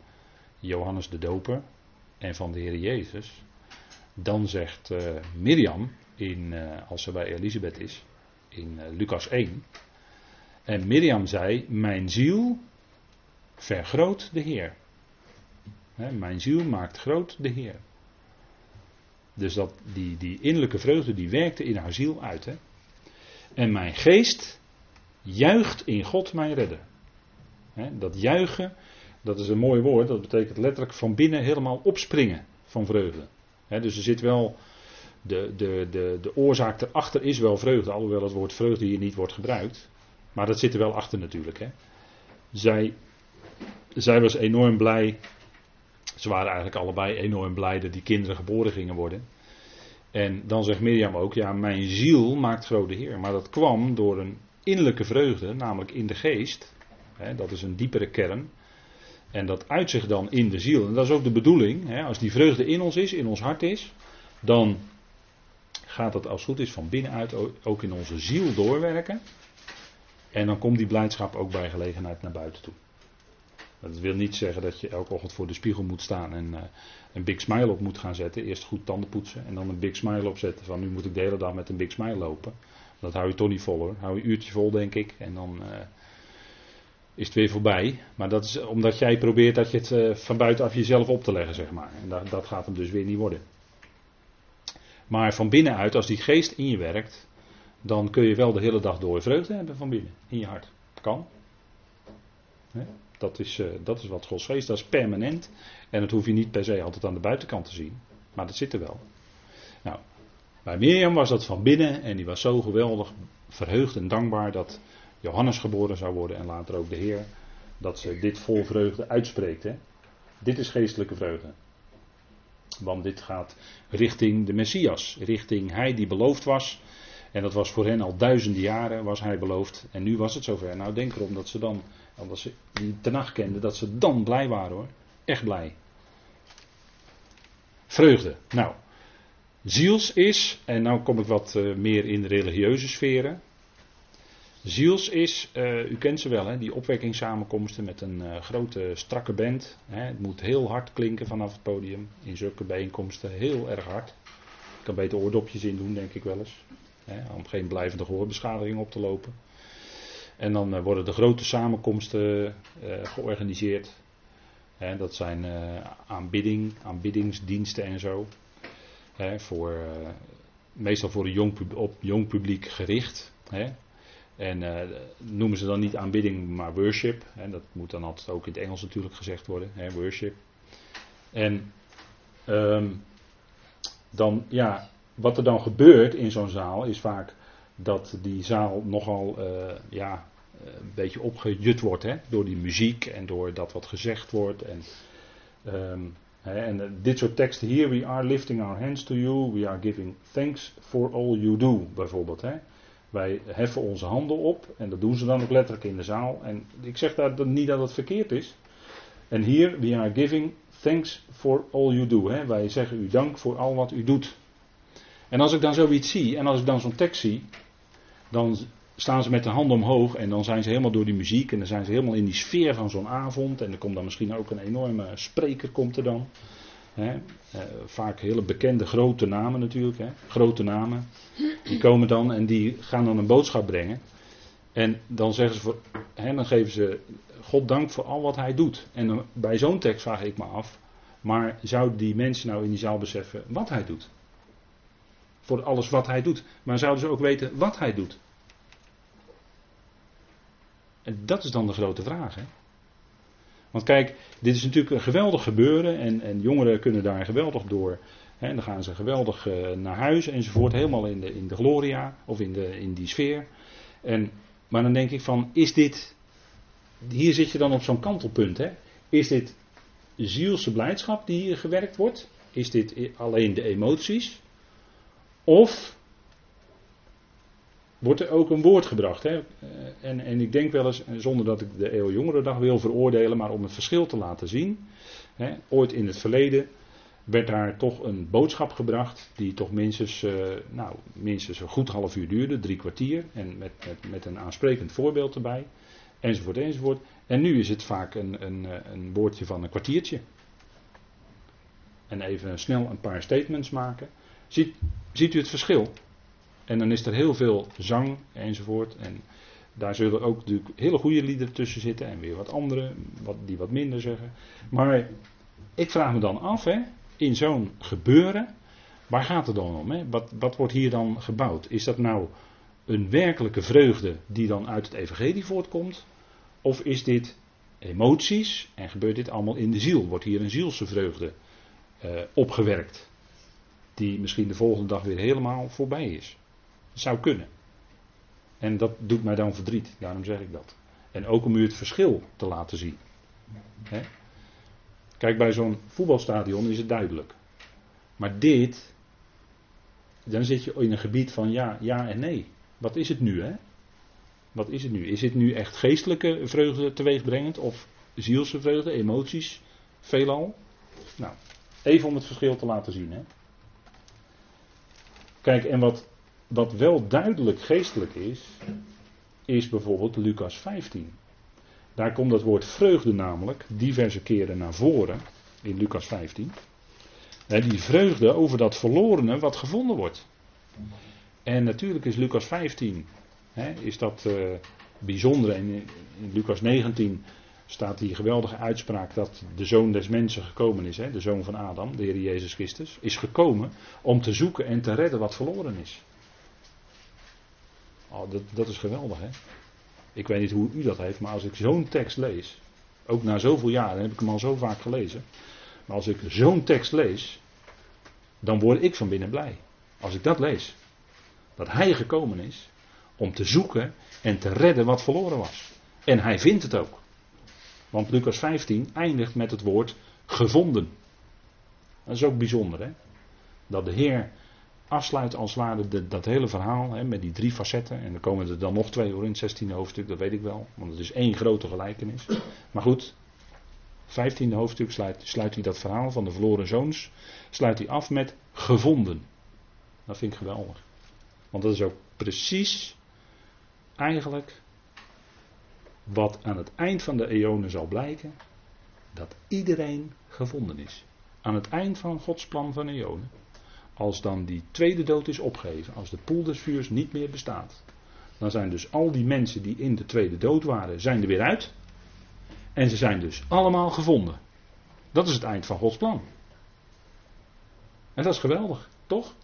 Johannes de Doper en van de Heer Jezus, dan zegt uh, Mirjam, in, uh, als ze bij Elisabeth is, in uh, Lucas één. En Mirjam zei, mijn ziel vergroot de Heer. He, mijn ziel maakt groot de Heer. Dus dat, die, die innerlijke vreugde die werkte in haar ziel uit. Hè? En mijn geest juicht in God mijn redder. He, dat juichen, dat is een mooi woord. Dat betekent letterlijk van binnen helemaal opspringen van vreugde. He, dus er zit wel, de, de, de, de oorzaak erachter is wel vreugde. Alhoewel het woord vreugde hier niet wordt gebruikt. Maar dat zit er wel achter natuurlijk. Hè. Zij... Zij was enorm blij. Ze waren eigenlijk allebei enorm blij dat die kinderen geboren gingen worden. En dan zegt Mirjam ook, ja, mijn ziel maakt groot de Heer. Maar dat kwam door een innerlijke vreugde, namelijk in de geest. Hè, dat is een diepere kern. En dat uit zich dan in de ziel. En dat is ook de bedoeling. Hè, als die vreugde in ons is, in ons hart is, dan gaat dat als het goed is van binnenuit ook in onze ziel doorwerken. En dan komt die blijdschap ook bij gelegenheid naar buiten toe. Dat wil niet zeggen dat je elke ochtend voor de spiegel moet staan en uh, een big smile op moet gaan zetten. Eerst goed tanden poetsen en dan een big smile opzetten van nu moet ik de hele dag met een big smile lopen. Dat hou je toch niet vol hoor. Hou je een uurtje vol denk ik en dan uh, is het weer voorbij. Maar dat is omdat jij probeert dat je het uh, van buitenaf jezelf op te leggen zeg maar. En dat, dat gaat hem dus weer niet worden. Maar van binnenuit, als die geest in je werkt, dan kun je wel de hele dag door vreugde hebben van binnen, in je hart. Kan. He? Dat is, uh, dat is wat Gods geest, dat is permanent. En dat hoef je niet per se altijd aan de buitenkant te zien. Maar dat zit er wel. Nou, bij Mirjam was dat van binnen en die was zo geweldig verheugd en dankbaar dat Johannes geboren zou worden en later ook de Heer. Dat ze dit vol vreugde uitspreekt. Hè? Dit is geestelijke vreugde. Want dit gaat richting de Messias. Richting hij die beloofd was. En dat was voor hen al duizenden jaren was hij beloofd. En nu was het zover. Nou denk erom dat ze dan, omdat ze die tenag kenden, dat ze dan blij waren hoor. Echt blij. Vreugde. Nou, ziels is, en nou kom ik wat uh, meer in de religieuze sferen. Ziels is, uh, u kent ze wel hè, die opwekkingssamenkomsten met een uh, grote strakke band. Hè, het moet heel hard klinken vanaf het podium. In zulke bijeenkomsten heel erg hard. Ik kan beter oordopjes in doen denk ik wel eens. Hè, om geen blijvende gehoorbeschadiging op te lopen. En dan uh, worden de grote samenkomsten uh, georganiseerd. Hè, dat zijn uh, aanbidding, aanbiddingsdiensten en zo. Hè, voor, uh, meestal voor een jong pub- op jong publiek gericht. Hè. En uh, noemen ze dan niet aanbidding, maar worship. Hè, dat moet dan altijd ook in het Engels natuurlijk gezegd worden. Hè, worship. En um, dan, ja... Wat er dan gebeurt in zo'n zaal is vaak dat die zaal nogal uh, ja, een beetje opgejut wordt. Hè? Door die muziek en door dat wat gezegd wordt. En, um, hè, en dit soort teksten hier. We are lifting our hands to you. We are giving thanks for all you do. Bijvoorbeeld. Hè? Wij heffen onze handen op. En dat doen ze dan ook letterlijk in de zaal. En ik zeg daar niet dat het verkeerd is. En hier. We are giving thanks for all you do. Hè? Wij zeggen u dank voor al wat u doet. En als ik dan zoiets zie, en als ik dan zo'n tekst zie, dan staan ze met de handen omhoog en dan zijn ze helemaal door die muziek en dan zijn ze helemaal in die sfeer van zo'n avond. En er komt dan misschien ook een enorme spreker komt er dan. He, eh, vaak hele bekende grote namen natuurlijk, hè, grote namen. Die komen dan en die gaan dan een boodschap brengen. En dan zeggen ze, voor, he, dan geven ze God dank voor al wat hij doet. En dan, bij zo'n tekst vraag ik me af, maar zouden die mensen nou in die zaal beseffen wat hij doet? Voor alles wat hij doet. Maar zouden ze ook weten wat hij doet? En dat is dan de grote vraag. Hè? Want kijk, dit is natuurlijk een geweldig gebeuren. En, en jongeren kunnen daar geweldig door. Hè? En dan gaan ze geweldig uh, naar huis enzovoort. Helemaal in de, in de gloria. Of in, de, in die sfeer. En, maar dan denk ik van, is dit... Hier zit je dan op zo'n kantelpunt. Hè? Is dit zielse blijdschap die hier gewerkt wordt? Is dit alleen de emoties? Of wordt er ook een woord gebracht. Hè? En, en ik denk wel eens, zonder dat ik de E O Jongerendag wil veroordelen, maar om het verschil te laten zien. Hè? Ooit in het verleden werd daar toch een boodschap gebracht die toch minstens, uh, nou, minstens een goed half uur duurde, drie kwartier. En met, met, met een aansprekend voorbeeld erbij. Enzovoort, enzovoort. En nu is het vaak een, een, een woordje van een kwartiertje. En even snel een paar statements maken. Ziet, ziet u het verschil? En dan is er heel veel zang enzovoort. En daar zullen ook natuurlijk hele goede liederen tussen zitten. En weer wat andere, wat, die wat minder zeggen. Maar ik vraag me dan af, hè, in zo'n gebeuren, waar gaat het dan om? Hè? Wat, wat wordt hier dan gebouwd? Is dat nou een werkelijke vreugde die dan uit het evangelie voortkomt? Of is dit emoties en gebeurt dit allemaal in de ziel? Wordt hier een zielse vreugde eh, opgewerkt? Die misschien de volgende dag weer helemaal voorbij is. Dat zou kunnen. En dat doet mij dan verdriet. Daarom zeg ik dat. En ook om u het verschil te laten zien. Hè? Kijk, bij zo'n voetbalstadion is het duidelijk. Maar dit... Dan zit je in een gebied van ja, ja en nee. Wat is het nu, hè? Wat is het nu? Is dit nu echt geestelijke vreugde teweegbrengend? Of zielse vreugde, emoties? Veelal? Nou, even om het verschil te laten zien, hè? Kijk, en wat, wat wel duidelijk geestelijk is, is bijvoorbeeld Lucas vijftien. Daar komt dat woord vreugde namelijk diverse keren naar voren in Lucas vijftien. Die vreugde over dat verlorene wat gevonden wordt. En natuurlijk is Lucas vijftien, hè, is dat uh, bijzonder. En in Lucas negentien staat die geweldige uitspraak dat de Zoon des Mensen gekomen is. Hè, de Zoon van Adam, de Heer Jezus Christus, is gekomen om te zoeken en te redden wat verloren is. Oh, dat, dat is geweldig, hè. Ik weet niet hoe u dat heeft, maar als ik zo'n tekst lees, ook na zoveel jaren, heb ik hem al zo vaak gelezen. Maar als ik zo'n tekst lees, dan word ik van binnen blij. Als ik dat lees. Dat hij gekomen is om te zoeken en te redden wat verloren was. En hij vindt het ook. Want Lucas vijftien eindigt met het woord gevonden. Dat is ook bijzonder, hè. Dat de Heer afsluit als het ware de, dat hele verhaal, hè, met die drie facetten. En er komen er dan nog twee hoor in het zestiende hoofdstuk, dat weet ik wel. Want het is één grote gelijkenis. Maar goed, vijftiende hoofdstuk sluit, sluit hij dat verhaal van de verloren zoons, sluit hij af met gevonden. Dat vind ik geweldig. Want dat is ook precies eigenlijk wat aan het eind van de eonen zal blijken. Dat iedereen gevonden is. Aan het eind van Gods plan van eonen. Als dan die tweede dood is opgeheven, als de poel des vuurs niet meer bestaat, dan zijn dus al die mensen die in de tweede dood waren, zijn er weer uit. En ze zijn dus allemaal gevonden. Dat is het eind van Gods plan. En dat is geweldig, toch?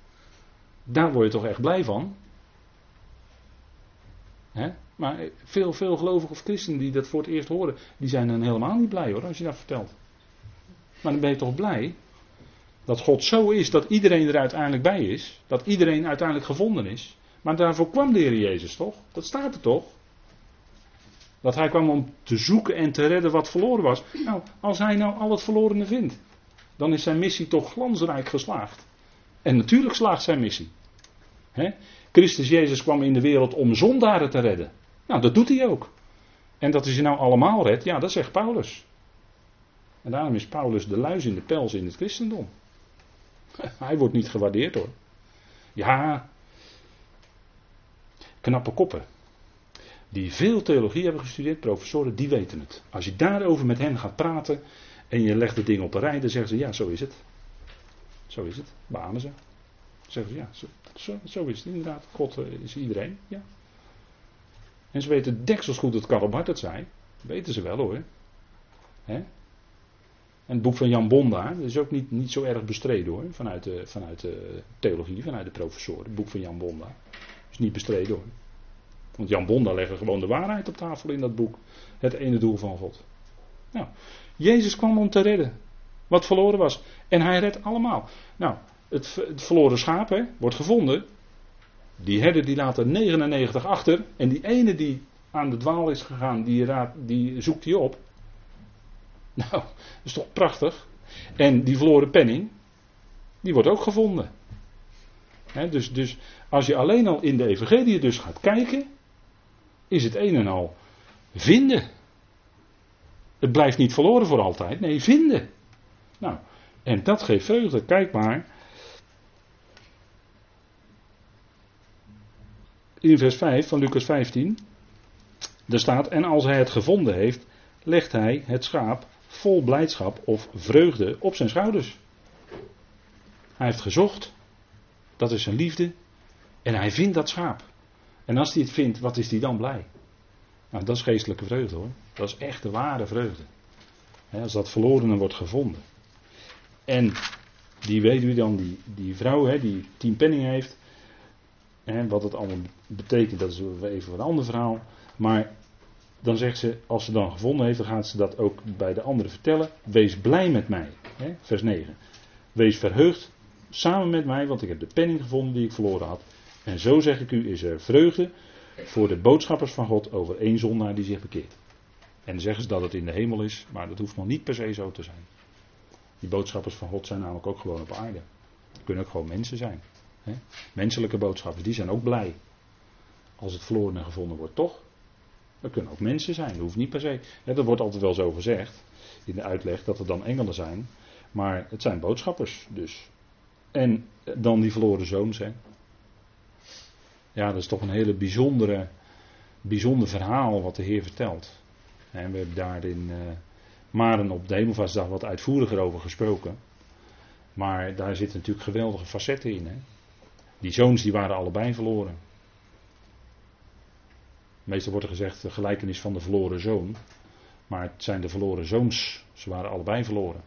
Daar word je toch echt blij van. Hè? Maar veel, veel gelovigen of christenen die dat voor het eerst horen, die zijn dan helemaal niet blij hoor, als je dat vertelt. Maar dan ben je toch blij dat God zo is, dat iedereen er uiteindelijk bij is. Dat iedereen uiteindelijk gevonden is. Maar daarvoor kwam de Heer Jezus toch? Dat staat er toch? Dat hij kwam om te zoeken en te redden wat verloren was. Nou, als hij nou al het verlorene vindt, dan is zijn missie toch glansrijk geslaagd. En natuurlijk slaagt zijn missie. He? Christus Jezus kwam in de wereld om zondaren te redden. Nou, dat doet hij ook. En dat hij ze nou allemaal redt, ja, dat zegt Paulus. En daarom is Paulus de luis in de pels in het christendom. Hij wordt niet gewaardeerd hoor. Ja, knappe koppen. Die veel theologie hebben gestudeerd, professoren, die weten het. Als je daarover met hen gaat praten en je legt het ding op een rij, dan zeggen ze, ja, zo is het. Zo is het, beamen ze. Dan zeggen ze, ja, zo, zo, zo is het inderdaad. God uh, is iedereen, ja. En ze weten deksels goed dat Karl Barth het zei. Dat weten ze wel hoor. Hè? En het boek van Jan Bonda, dat is ook niet, niet zo erg bestreden hoor, vanuit de, vanuit de theologie, vanuit de professoren. Het boek van Jan Bonda is niet bestreden hoor. Want Jan Bonda legde gewoon de waarheid op tafel in dat boek. Het ene doel van God. Nou, Jezus kwam om te redden wat verloren was. En hij redt allemaal. Nou, het, het verloren schaap hè, wordt gevonden. Die herder die laat er negenennegentig achter. En die ene die aan de dwaal is gegaan, die, raad, die zoekt hij op. Nou, dat is toch prachtig. En die verloren penning, die wordt ook gevonden. He, dus, dus als je alleen al in de evangelie dus gaat kijken, is het een en al vinden. Het blijft niet verloren voor altijd. Nee, vinden. Nou, en dat geeft vreugde. Kijk maar. In vers vijf van Lucas vijftien. Daar staat, en als hij het gevonden heeft, legt hij het schaap vol blijdschap of vreugde op zijn schouders. Hij heeft gezocht. Dat is zijn liefde. En hij vindt dat schaap. En als hij het vindt, wat is hij dan blij? Nou, dat is geestelijke vreugde hoor. Dat is echt de ware vreugde. He, als dat verlorene wordt gevonden. En die weduwe dan, die, die vrouw he, die tien penningen heeft. He, wat het allemaal betekent, dat is even een ander verhaal. Maar dan zegt ze, als ze dan gevonden heeft, dan gaat ze dat ook bij de anderen vertellen. Wees blij met mij. He, vers negen. Wees verheugd. Samen met mij, want ik heb de penning gevonden die ik verloren had. En zo zeg ik u, is er vreugde voor de boodschappers van God over één zondaar die zich bekeert. En dan zeggen ze dat het in de hemel is, maar dat hoeft nog niet per se zo te zijn. Die boodschappers van God zijn namelijk ook gewoon op aarde. Dat kunnen ook gewoon mensen zijn. Hè? Menselijke boodschappers, die zijn ook blij. Als het verloren en gevonden wordt, toch? Dat kunnen ook mensen zijn, dat hoeft niet per se. Ja, dat wordt altijd wel zo gezegd, in de uitleg, dat er dan engelen zijn. Maar het zijn boodschappers, dus... En dan die verloren zoons. Hè. Ja, dat is toch een hele bijzondere, bijzonder verhaal wat de Heer vertelt. We hebben daar in Maren op de Hemelvaartsdag wat uitvoeriger over gesproken. Maar daar zitten natuurlijk geweldige facetten in. Hè? Die zoons die waren allebei verloren. Meestal wordt er gezegd de gelijkenis van de verloren zoon. Maar het zijn de verloren zoons. Ze waren allebei verloren.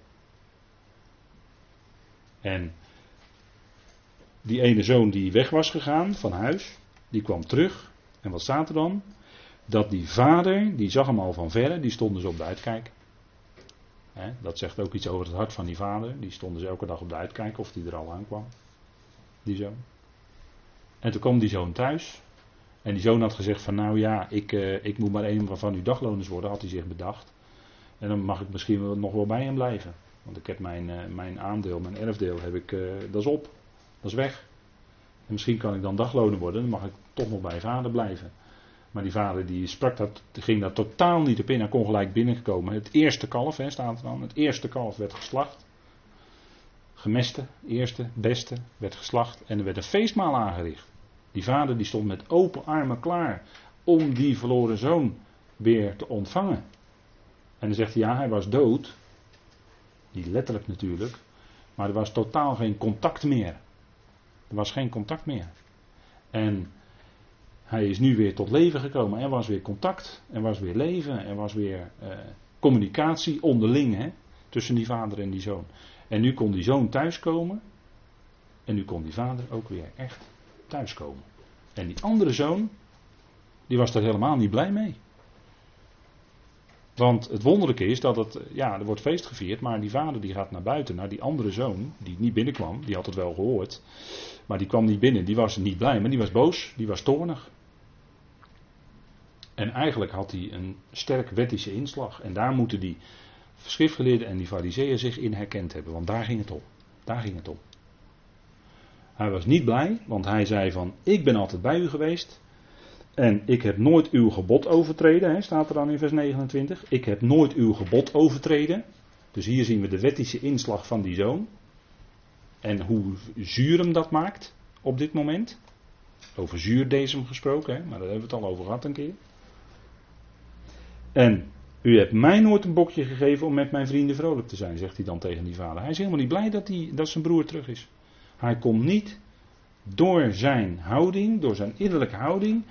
En die ene zoon die weg was gegaan van huis, die kwam terug. En wat staat er dan? Dat die vader, die zag hem al van verre, die stond dus op de uitkijk. He, dat zegt ook iets over het hart van die vader. Die stond dus elke dag op de uitkijk of die er al aankwam. Die zoon. En toen kwam die zoon thuis. En die zoon had gezegd van nou ja, ik, uh, ik moet maar een van uw dagloners worden, had hij zich bedacht. En dan mag ik misschien nog wel bij hem blijven. Want ik heb mijn, uh, mijn aandeel, mijn erfdeel, heb ik, uh, dat is op. Dat is weg. En misschien kan ik dan dagloner worden, dan mag ik toch nog bij vader blijven. Maar die vader die sprak dat, ging daar totaal niet op in. Hij kon gelijk binnenkomen. Het eerste kalf, hè, staat er dan. Het eerste kalf werd geslacht. Gemeste, eerste, beste, werd geslacht. En er werd een feestmaal aangericht. Die vader die stond met open armen klaar om die verloren zoon weer te ontvangen. En dan zegt hij, ja, hij was dood. Niet letterlijk natuurlijk. Maar er was totaal geen contact meer. Er was geen contact meer. En hij is nu weer tot leven gekomen. Er was weer contact. Er was weer leven. Er was weer eh, communicatie onderling. Hè, tussen die vader en die zoon. En nu kon die zoon thuiskomen. En nu kon die vader ook weer echt thuiskomen. En die andere zoon, die was er helemaal niet blij mee. Want het wonderlijke is dat het, ja, er wordt feest gevierd, maar die vader die gaat naar buiten, naar die andere zoon, die niet binnenkwam, die had het wel gehoord, maar die kwam niet binnen, die was niet blij, maar die was boos, die was toornig. En eigenlijk had hij een sterk wettische inslag en daar moeten die schriftgeleerden en die fariseeën zich in herkend hebben, want daar ging het om, daar ging het om. Hij was niet blij, want hij zei van, ik ben altijd bij u geweest. En ik heb nooit uw gebod overtreden, hè, staat er dan in vers negenentwintig. Ik heb nooit uw gebod overtreden. Dus hier zien we de wettische inslag van die zoon. En hoe zuur hem dat maakt op dit moment. Over zuurdesem gesproken, hè, maar daar hebben we het al over gehad een keer. En u hebt mij nooit een bokje gegeven om met mijn vrienden vrolijk te zijn, zegt hij dan tegen die vader. Hij is helemaal niet blij dat, hij, dat zijn broer terug is. Hij komt niet door zijn houding, door zijn innerlijke houding,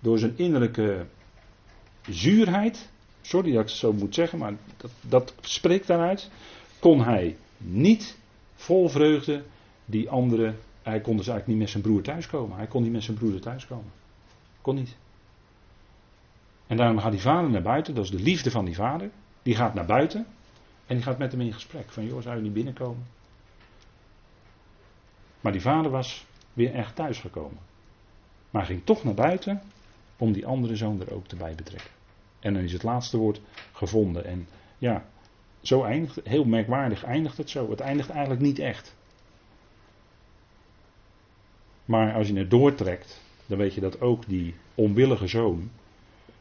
door zijn innerlijke zuurheid, sorry dat ik het zo moet zeggen, maar dat, dat spreekt daaruit, kon hij niet vol vreugde die andere, hij kon dus eigenlijk niet met zijn broer thuiskomen. Hij kon niet met zijn broer thuiskomen. Kon niet. En daarom gaat die vader naar buiten, dat is de liefde van die vader, die gaat naar buiten en die gaat met hem in gesprek, van joh, zou je niet binnenkomen? Maar die vader was weer echt thuisgekomen. Maar ging toch naar buiten om die andere zoon er ook te bij betrekken. En dan is het laatste woord gevonden. En ja, zo eindigt, heel merkwaardig eindigt het zo. Het eindigt eigenlijk niet echt. Maar als je het doortrekt, dan weet je dat ook die onwillige zoon,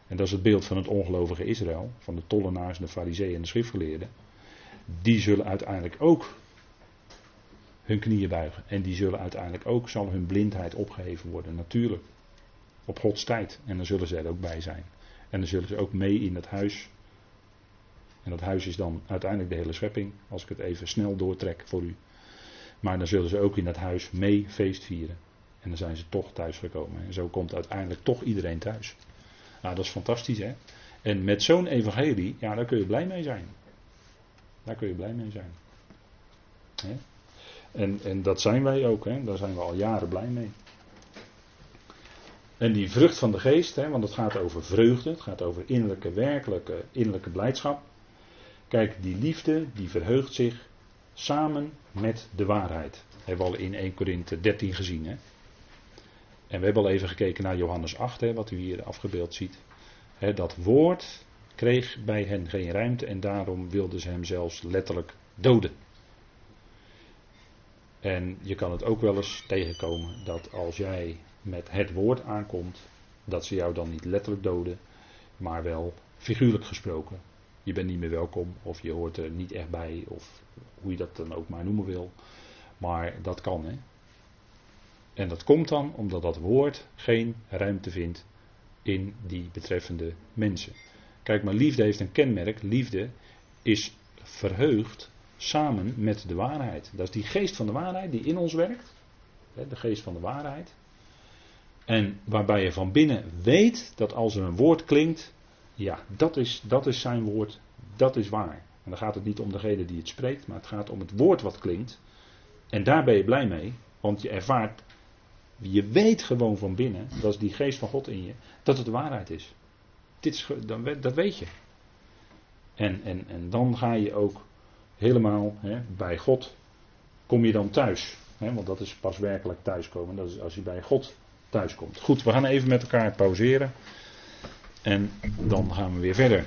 en dat is het beeld van het ongelovige Israël, van de tollenaars, de fariseeën en de schriftgeleerden, die zullen uiteindelijk ook hun knieën buigen. En die zullen uiteindelijk ook, zal hun blindheid opgeheven worden. Natuurlijk. Op Gods tijd. En dan zullen ze er ook bij zijn. En dan zullen ze ook mee in dat huis. En dat huis is dan uiteindelijk de hele schepping. Als ik het even snel doortrek voor u. Maar dan zullen ze ook in dat huis mee feest vieren. En dan zijn ze toch thuisgekomen. En zo komt uiteindelijk toch iedereen thuis. Nou, dat is fantastisch, hè. En met zo'n evangelie, ja, daar kun je blij mee zijn. Daar kun je blij mee zijn. Hè? En, en dat zijn wij ook, hè? Daar zijn we al jaren blij mee. En die vrucht van de geest, hè? Want het gaat over vreugde, het gaat over innerlijke, werkelijke, innerlijke blijdschap. Kijk, die liefde, die verheugt zich samen met de waarheid. Dat hebben we al in Eerste Korinthe dertien gezien. Hè? En we hebben al even gekeken naar Johannes acht, hè? Wat u hier afgebeeld ziet. Hè, dat woord kreeg bij hen geen ruimte en daarom wilden ze hem zelfs letterlijk doden. En je kan het ook wel eens tegenkomen dat als jij met het woord aankomt, dat ze jou dan niet letterlijk doden, maar wel figuurlijk gesproken. Je bent niet meer welkom of je hoort er niet echt bij of hoe je dat dan ook maar noemen wil. Maar dat kan, hè. En dat komt dan omdat dat woord geen ruimte vindt in die betreffende mensen. Kijk, maar liefde heeft een kenmerk. Liefde is verheugd samen met de waarheid. Dat is die geest van de waarheid die in ons werkt. De geest van de waarheid. En waarbij je van binnen weet dat als er een woord klinkt, ja, dat is, dat is zijn woord, dat is waar. En dan gaat het niet om degene die het spreekt, maar het gaat om het woord wat klinkt. En daar ben je blij mee, want je ervaart, je weet gewoon van binnen, dat is die geest van God in je, dat het de waarheid is. Dit is dat weet je. En, en, en dan ga je ook helemaal, hè, bij God kom je dan thuis. Hè, want dat is pas werkelijk thuiskomen, dat is als je bij God thuis komt. Goed, we gaan even met elkaar pauzeren. En dan gaan we weer verder.